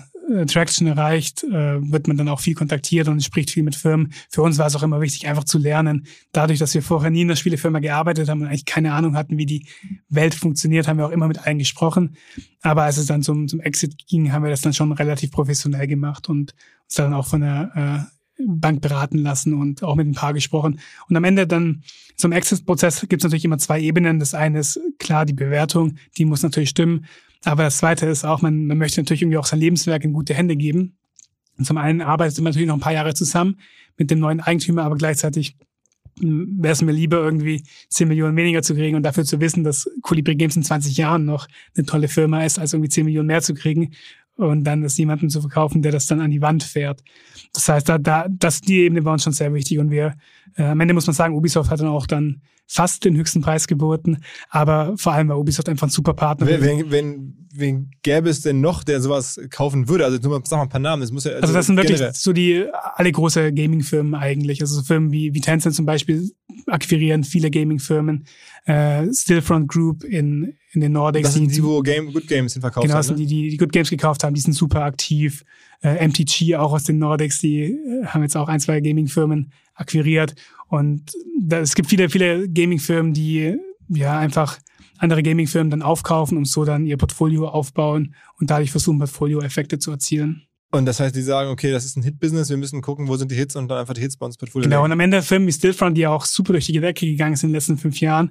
Traction erreicht, wird man dann auch viel kontaktiert und spricht viel mit Firmen. Für uns war es auch immer wichtig, einfach zu lernen. Dadurch, dass wir vorher nie in der Spielefirma gearbeitet haben und eigentlich keine Ahnung hatten, wie die Welt funktioniert, haben wir auch immer mit allen gesprochen. Aber als es dann zum Exit ging, haben wir das dann schon relativ professionell gemacht und uns dann auch von der Bank beraten lassen und auch mit ein paar gesprochen. Und am Ende dann zum Exit-Prozess gibt es natürlich immer 2 Ebenen. Das eine ist klar die Bewertung, die muss natürlich stimmen. Aber das Zweite ist auch, man möchte natürlich irgendwie auch sein Lebenswerk in gute Hände geben. Und zum einen arbeitet man natürlich noch ein paar Jahre zusammen mit dem neuen Eigentümer, aber gleichzeitig wäre es mir lieber, irgendwie 10 Millionen weniger zu kriegen und dafür zu wissen, dass Colibri Games in 20 Jahren noch eine tolle Firma ist, als irgendwie 10 Millionen mehr zu kriegen und dann das jemandem zu verkaufen, der das dann an die Wand fährt. Das heißt, die Ebene war uns schon sehr wichtig und wir, am Ende muss man sagen, Ubisoft hat dann auch dann fast den höchsten Preis geboten, aber vor allem war Ubisoft einfach ein super Partner. Wen gäbe es denn noch, der sowas kaufen würde? Also sag mal ein paar Namen. Das muss ja, also das sind wirklich so alle große Gaming-Firmen eigentlich. Also so Firmen wie Tencent zum Beispiel akquirieren viele Gaming-Firmen. Stillfront Group in den Nordics. Das sind die, wo Good Games den verkauft haben. Genau, das sind die Good Games gekauft haben. Die sind super aktiv. MTG auch aus den Nordics. Die haben jetzt auch 1, 2 Gaming-Firmen akquiriert. Und es gibt viele, viele Gaming-Firmen, die ja einfach andere Gaming-Firmen dann aufkaufen und so dann ihr Portfolio aufbauen und dadurch versuchen, Portfolio-Effekte zu erzielen. Und das heißt, die sagen, okay, das ist ein Hit-Business, wir müssen gucken, wo sind die Hits und dann einfach die Hits bei uns Portfolio. Genau, und am Ende Firmen wie Stillfront, die ja auch super durch die Decke gegangen sind in den letzten 5 Jahren,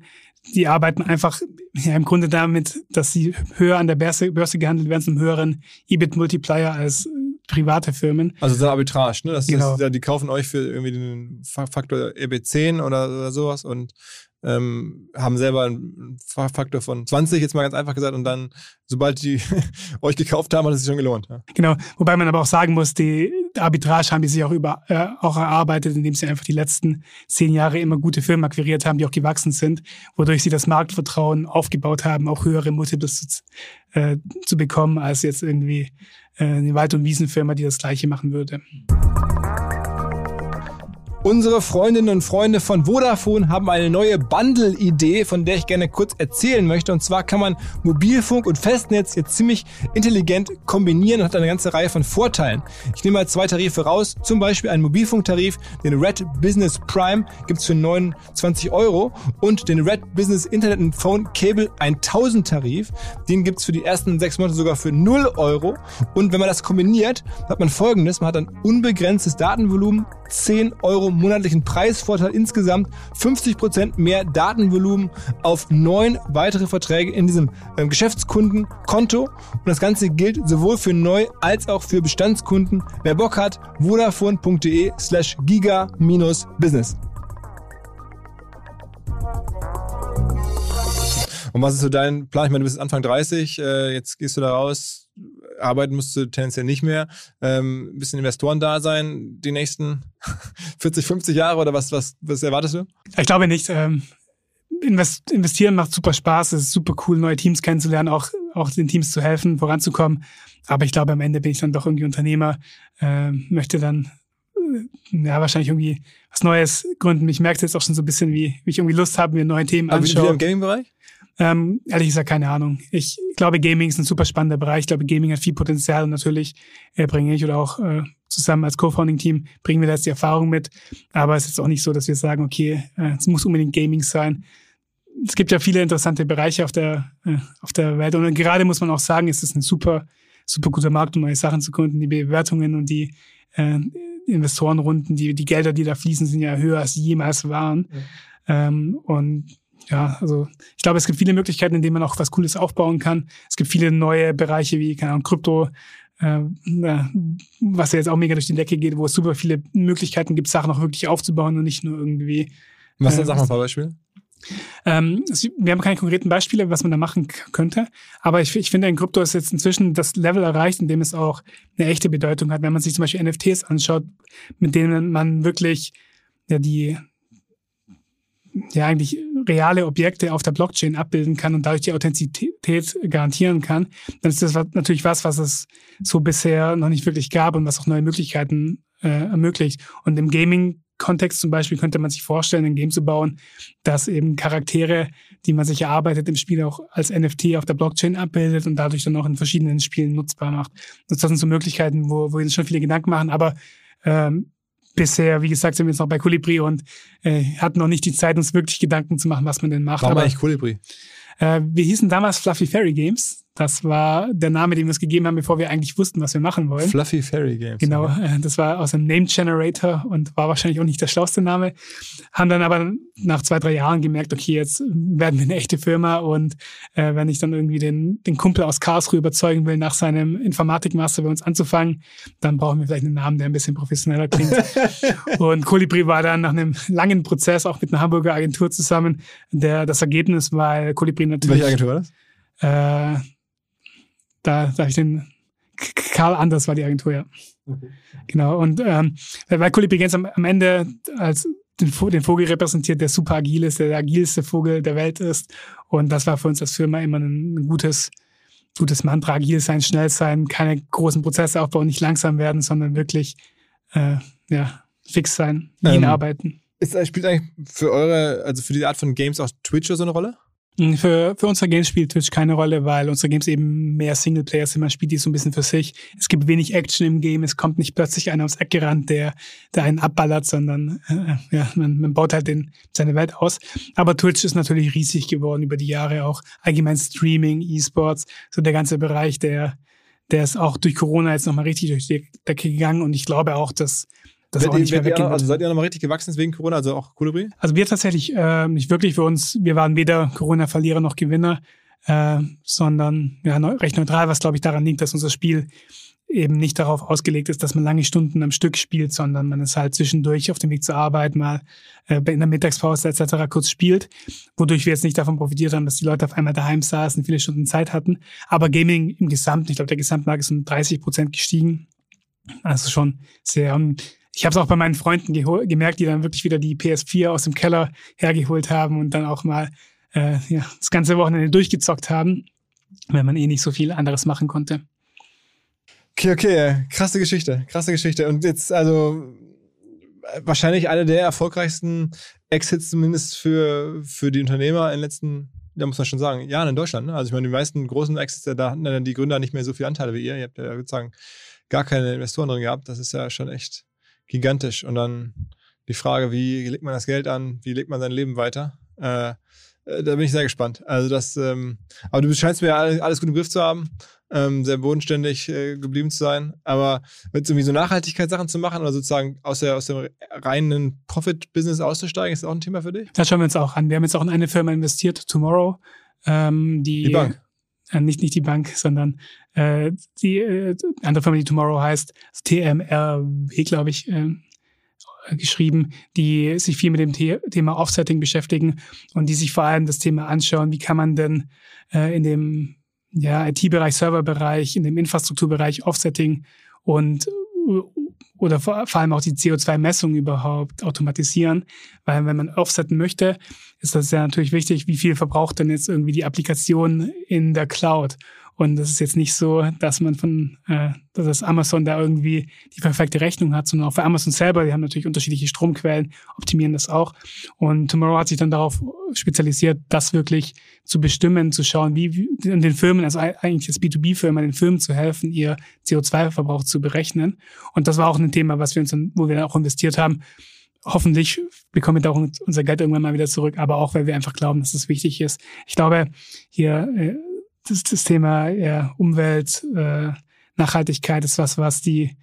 die arbeiten einfach ja, im Grunde damit, dass sie höher an der Börse gehandelt werden, zum höheren EBIT-Multiplier als private Firmen. Also so Arbitrage, ne? Das ist, die kaufen euch für irgendwie den Faktor EB10 oder sowas und haben selber einen Faktor von 20, jetzt mal ganz einfach gesagt, und dann, sobald die euch gekauft haben, hat es sich schon gelohnt. Ja. Genau, wobei man aber auch sagen muss, die Arbitrage haben die sich auch auch erarbeitet, indem sie einfach die letzten 10 Jahre immer gute Firmen akquiriert haben, die auch gewachsen sind, wodurch sie das Marktvertrauen aufgebaut haben, auch höhere Multiples zu bekommen, als jetzt irgendwie eine Wald- und Wiesenfirma, die das Gleiche machen würde. Unsere Freundinnen und Freunde von Vodafone haben eine neue Bundle-Idee, von der ich gerne kurz erzählen möchte. Und zwar kann man Mobilfunk und Festnetz jetzt ziemlich intelligent kombinieren und hat eine ganze Reihe von Vorteilen. Ich nehme mal zwei Tarife raus, zum Beispiel einen Mobilfunktarif, den Red Business Prime, gibt es für 29 €, und den Red Business Internet and Phone Cable 1000 Tarif, den gibt es für die ersten 6 Monate sogar für 0 €. Und wenn man das kombiniert, hat man Folgendes: Man hat ein unbegrenztes Datenvolumen, 10 € monatlichen Preisvorteil, insgesamt 50% mehr Datenvolumen auf 9 weitere Verträge in diesem Geschäftskundenkonto. Und das Ganze gilt sowohl für neu als auch für Bestandskunden. Wer Bock hat, vodafone.de/giga-business. Und was ist so dein Plan? Ich meine, du bist Anfang 30, jetzt gehst du da raus, arbeiten musst du tendenziell nicht mehr, ein bisschen Investoren da sein, die nächsten 40, 50 Jahre oder was erwartest du? Ich glaube nicht. Investieren macht super Spaß, es ist super cool, neue Teams kennenzulernen, auch den Teams zu helfen, voranzukommen. Aber ich glaube, am Ende bin ich dann doch irgendwie Unternehmer, möchte dann wahrscheinlich irgendwie was Neues gründen. Ich merke es jetzt auch schon so ein bisschen, wie ich irgendwie Lust habe, mir neue Themen anschauen. Aber wieder im Gaming-Bereich? Ehrlich gesagt, keine Ahnung. Ich glaube, Gaming ist ein super spannender Bereich. Ich glaube, Gaming hat viel Potenzial und natürlich bringe ich oder auch zusammen als Co-Founding-Team bringen wir da jetzt die Erfahrung mit. Aber es ist auch nicht so, dass wir sagen, okay, es muss unbedingt Gaming sein. Es gibt ja viele interessante Bereiche auf der Welt und gerade muss man auch sagen, es ist ein super, super guter Markt, um neue Sachen zu gründen. Die Bewertungen und die Investorenrunden, die Gelder, die da fließen, sind ja höher, als sie jemals waren. Ja. Also ich glaube, es gibt viele Möglichkeiten, in denen man auch was Cooles aufbauen kann. Es gibt viele neue Bereiche wie, keine Ahnung, Krypto, was ja jetzt auch mega durch die Decke geht, wo es super viele Möglichkeiten gibt, Sachen auch wirklich aufzubauen und nicht nur irgendwie... Was denn, sag mal ein paar Beispiele? Wir haben keine konkreten Beispiele, was man da machen könnte, aber ich finde, in Krypto ist jetzt inzwischen das Level erreicht, in dem es auch eine echte Bedeutung hat. Wenn man sich zum Beispiel NFTs anschaut, mit denen man wirklich eigentlich reale Objekte auf der Blockchain abbilden kann und dadurch die Authentizität garantieren kann, dann ist das natürlich was es so bisher noch nicht wirklich gab und was auch neue Möglichkeiten ermöglicht. Und im Gaming-Kontext zum Beispiel könnte man sich vorstellen, ein Game zu bauen, das eben Charaktere, die man sich erarbeitet im Spiel, auch als NFT auf der Blockchain abbildet und dadurch dann auch in verschiedenen Spielen nutzbar macht. Das sind so Möglichkeiten, wo wir uns schon viele Gedanken machen, aber bisher, wie gesagt, sind wir jetzt noch bei Colibri und hatten noch nicht die Zeit, uns wirklich Gedanken zu machen, was man denn macht. Warum eigentlich Colibri? Wir hießen damals Fluffy Fairy Games. Das war der Name, den wir uns gegeben haben, bevor wir eigentlich wussten, was wir machen wollen. Fluffy Fairy Games. Genau, das war aus einem Name Generator und war wahrscheinlich auch nicht der schlauste Name. Haben dann aber nach 2-3 Jahren gemerkt, okay, jetzt werden wir eine echte Firma und wenn ich dann irgendwie den Kumpel aus Karlsruhe überzeugen will, nach seinem Informatikmaster bei uns anzufangen, dann brauchen wir vielleicht einen Namen, der ein bisschen professioneller klingt. Und Colibri war dann nach einem langen Prozess, auch mit einer Hamburger Agentur zusammen, das Ergebnis, weil Colibri natürlich... Welche Agentur war das? Da habe ich den Karl Anders war die Agentur, ja. Okay. Genau, und weil Colibri Games am Ende als den Vogel repräsentiert, der super agil ist, der agilste Vogel der Welt ist. Und das war für uns als Firma immer ein gutes Mantra: agil sein, schnell sein, keine großen Prozesse aufbauen, nicht langsam werden, sondern wirklich fix sein, lean arbeiten. Spielt eigentlich für diese Art von Games auch Twitch so eine Rolle? Für unsere Games spielt Twitch keine Rolle, weil unsere Games eben mehr Singleplayer sind. Man spielt die so ein bisschen für sich. Es gibt wenig Action im Game. Es kommt nicht plötzlich einer ums Eck gerannt, der einen abballert, sondern man baut halt seine Welt aus. Aber Twitch ist natürlich riesig geworden über die Jahre auch. Allgemein Streaming, E-Sports, so der ganze Bereich, der ist auch durch Corona jetzt nochmal richtig durch die Decke gegangen. Und ich glaube auch, dass... seid ihr nochmal richtig gewachsen wegen Corona, also auch Colibri? Also wir tatsächlich nicht wirklich, für uns, wir waren weder Corona-Verlierer noch Gewinner, sondern recht neutral, was glaube ich daran liegt, dass unser Spiel eben nicht darauf ausgelegt ist, dass man lange Stunden am Stück spielt, sondern man ist halt zwischendurch auf dem Weg zur Arbeit mal in der Mittagspause etc. kurz spielt, wodurch wir jetzt nicht davon profitiert haben, dass die Leute auf einmal daheim saßen, viele Stunden Zeit hatten. Aber Gaming im Gesamten, ich glaube der Gesamtmarkt ist um 30% gestiegen, also schon sehr... Ich habe es auch bei meinen Freunden gemerkt, die dann wirklich wieder die PS4 aus dem Keller hergeholt haben und dann auch mal das ganze Wochenende durchgezockt haben, weil man nicht so viel anderes machen konnte. Okay, krasse Geschichte. Und jetzt, also wahrscheinlich einer der erfolgreichsten Exits zumindest für die Unternehmer in den letzten, da muss man schon sagen, Jahren in Deutschland. Ne? Also ich meine, die meisten großen Exits, da hatten dann die Gründer nicht mehr so viele Anteile wie ihr. Ihr habt ja sozusagen gar keine Investoren drin gehabt. Das ist ja schon echt gigantisch. Und dann die Frage, wie legt man das Geld an? Wie legt man sein Leben weiter? Da bin ich sehr gespannt. Also das, aber du scheinst mir ja alles gut im Griff zu haben, sehr bodenständig geblieben zu sein. Aber jetzt irgendwie so Nachhaltigkeitssachen zu machen oder sozusagen aus dem reinen Profit-Business auszusteigen, ist das auch ein Thema für dich? Das schauen wir uns auch an. Wir haben jetzt auch in eine Firma investiert, Tomorrow. Die Bank? Nicht die Bank, sondern die andere Firma, die Tomorrow heißt, TMRW, glaube ich, geschrieben, die sich viel mit dem Thema Offsetting beschäftigen und die sich vor allem das Thema anschauen, wie kann man denn in dem IT-Bereich, Serverbereich, in dem Infrastrukturbereich Offsetting und oder vor allem auch die CO2-Messung überhaupt automatisieren, weil wenn man offsetten möchte, ist das ja natürlich wichtig, wie viel verbraucht denn jetzt irgendwie die Applikation in der Cloud. Und das ist jetzt nicht so, dass man dass Amazon da irgendwie die perfekte Rechnung hat, sondern auch für Amazon selber, die haben natürlich unterschiedliche Stromquellen, optimieren das auch. Und Tomorrow hat sich dann darauf spezialisiert, das wirklich zu bestimmen, zu schauen, wie den Firmen, also eigentlich als B2B-Firma, den Firmen zu helfen, ihr CO2-Verbrauch zu berechnen. Und das war auch ein Thema, wo wir dann auch investiert haben. Hoffentlich bekommen wir da auch unser Geld irgendwann mal wieder zurück, aber auch, weil wir einfach glauben, dass das wichtig ist. Ich glaube, hier das Thema Umwelt, Nachhaltigkeit ist was die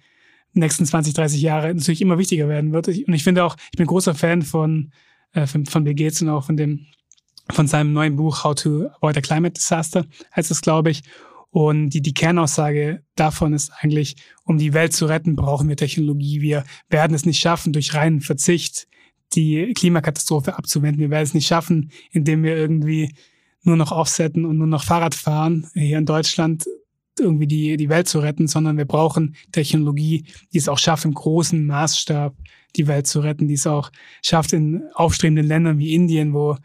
nächsten 20, 30 Jahre natürlich immer wichtiger werden wird. Und ich finde auch, ich bin großer Fan von Bill Gates und auch von seinem neuen Buch How to Avoid a Climate Disaster, heißt es, glaube ich. Und die Kernaussage davon ist eigentlich, um die Welt zu retten, brauchen wir Technologie. Wir werden es nicht schaffen, durch reinen Verzicht die Klimakatastrophe abzuwenden. Wir werden es nicht schaffen, indem wir irgendwie nur noch offsetten und nur noch Fahrrad fahren, hier in Deutschland irgendwie die Welt zu retten, sondern wir brauchen Technologie, die es auch schafft, im großen Maßstab die Welt zu retten, die es auch schafft in aufstrebenden Ländern wie Indien, wo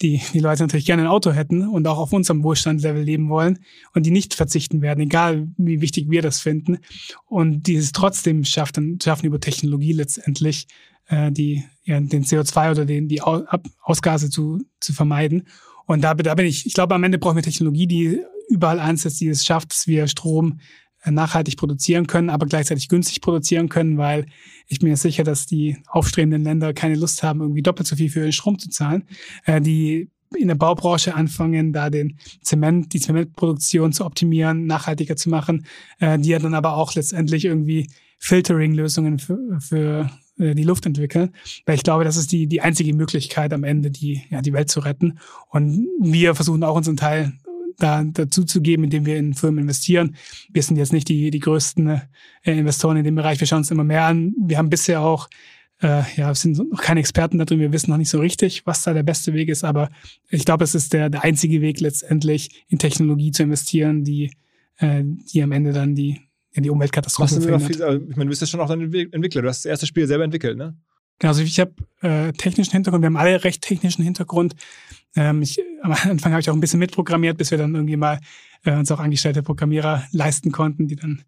die Leute natürlich gerne ein Auto hätten und auch auf unserem Wohlstandslevel leben wollen und die nicht verzichten werden, egal wie wichtig wir das finden. Und die es trotzdem schaffen über Technologie letztendlich, den CO2 oder die Ausgase zu vermeiden. Und da bin ich glaube, am Ende brauchen wir Technologie, die überall einsetzt, die es schafft, dass wir Strom nachhaltig produzieren können, aber gleichzeitig günstig produzieren können, weil ich bin mir sicher, dass die aufstrebenden Länder keine Lust haben, irgendwie doppelt so viel für ihren Strom zu zahlen, die in der Baubranche anfangen, da die Zementproduktion zu optimieren, nachhaltiger zu machen, die ja dann aber auch letztendlich irgendwie Filtering-Lösungen für die Luft entwickeln, weil ich glaube, das ist die einzige Möglichkeit am Ende, die Welt zu retten. Und wir versuchen auch unseren Teil dazu zu geben, indem wir in Firmen investieren. Wir sind jetzt nicht die größten Investoren in dem Bereich. Wir schauen uns immer mehr an. Wir haben bisher auch, sind noch keine Experten da drin. Wir wissen noch nicht so richtig, was da der beste Weg ist. Aber ich glaube, es ist der einzige Weg letztendlich, in Technologie zu investieren, die am Ende dann die Umweltkatastrophen verhindert. Ich meine, du bist ja schon auch ein Entwickler. Du hast das erste Spiel selber entwickelt, ne? Genau, also ich habe technischen Hintergrund. Wir haben alle recht technischen Hintergrund. Am Anfang habe ich auch ein bisschen mitprogrammiert, bis wir dann irgendwie mal uns auch angestellte Programmierer leisten konnten, die dann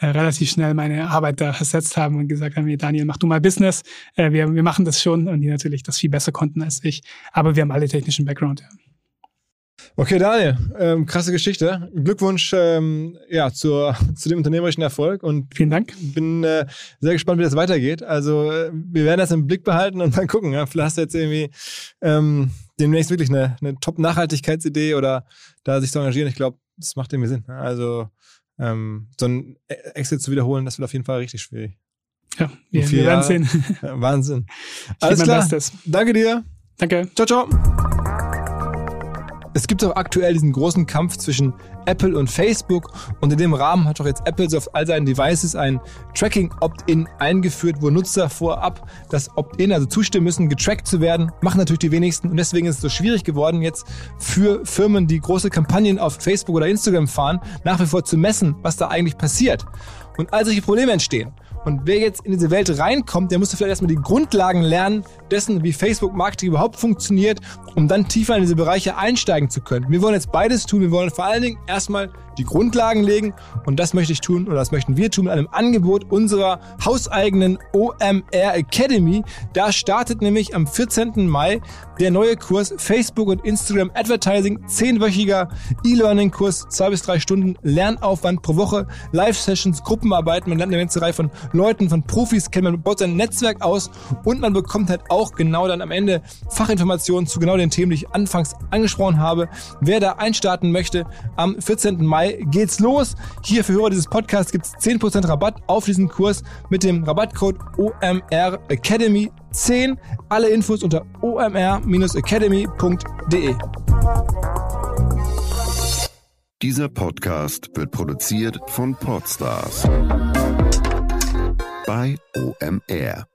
relativ schnell meine Arbeit da ersetzt haben und gesagt haben, Daniel, mach du mal Business. Wir machen das schon. Und die natürlich das viel besser konnten als ich. Aber wir haben alle technischen Background, ja. Okay, Daniel, krasse Geschichte. Glückwunsch zu dem unternehmerischen Erfolg. Und vielen Dank. Ich bin sehr gespannt, wie das weitergeht. Also wir werden das im Blick behalten und dann gucken. Ja? Vielleicht hast du jetzt irgendwie demnächst wirklich eine Top-Nachhaltigkeitsidee oder da sich zu engagieren. Ich glaube, das macht irgendwie Sinn. Also so ein Exit zu wiederholen, das wird auf jeden Fall richtig schwierig. Ja, wir werden sehen. Wahnsinn. Alles klar, danke dir. Danke. Ciao, ciao. Es gibt auch aktuell diesen großen Kampf zwischen Apple und Facebook und in dem Rahmen hat doch jetzt Apple so auf all seinen Devices ein Tracking-Opt-in eingeführt, wo Nutzer vorab das Opt-in, also zustimmen müssen, getrackt zu werden, machen natürlich die wenigsten und deswegen ist es so schwierig geworden jetzt für Firmen, die große Kampagnen auf Facebook oder Instagram fahren, nach wie vor zu messen, was da eigentlich passiert. Und all solche Probleme entstehen. Und wer jetzt in diese Welt reinkommt, der musste vielleicht erstmal die Grundlagen lernen dessen, wie Facebook-Marketing überhaupt funktioniert, um dann tiefer in diese Bereiche einsteigen zu können. Wir wollen jetzt beides tun. Wir wollen vor allen Dingen erstmal die Grundlagen legen und das möchte ich tun oder das möchten wir tun mit einem Angebot unserer hauseigenen OMR Academy. Da startet nämlich am 14. Mai der neue Kurs Facebook und Instagram Advertising, 10-wöchiger E-Learning-Kurs, 2 bis 3 Stunden Lernaufwand pro Woche, Live-Sessions, Gruppenarbeiten, man lernt eine ganze Reihe von Leuten, von Profis kennen, man baut sein Netzwerk aus und man bekommt halt auch genau dann am Ende Fachinformationen zu genau den Themen, die ich anfangs angesprochen habe. Wer da einstarten möchte, am 14. Mai geht's los. Hier für Hörer dieses Podcasts gibt es 10% Rabatt auf diesen Kurs mit dem Rabattcode OMR Academy 10. Alle Infos unter omr-academy.de. Dieser Podcast wird produziert von Podstars bei OMR.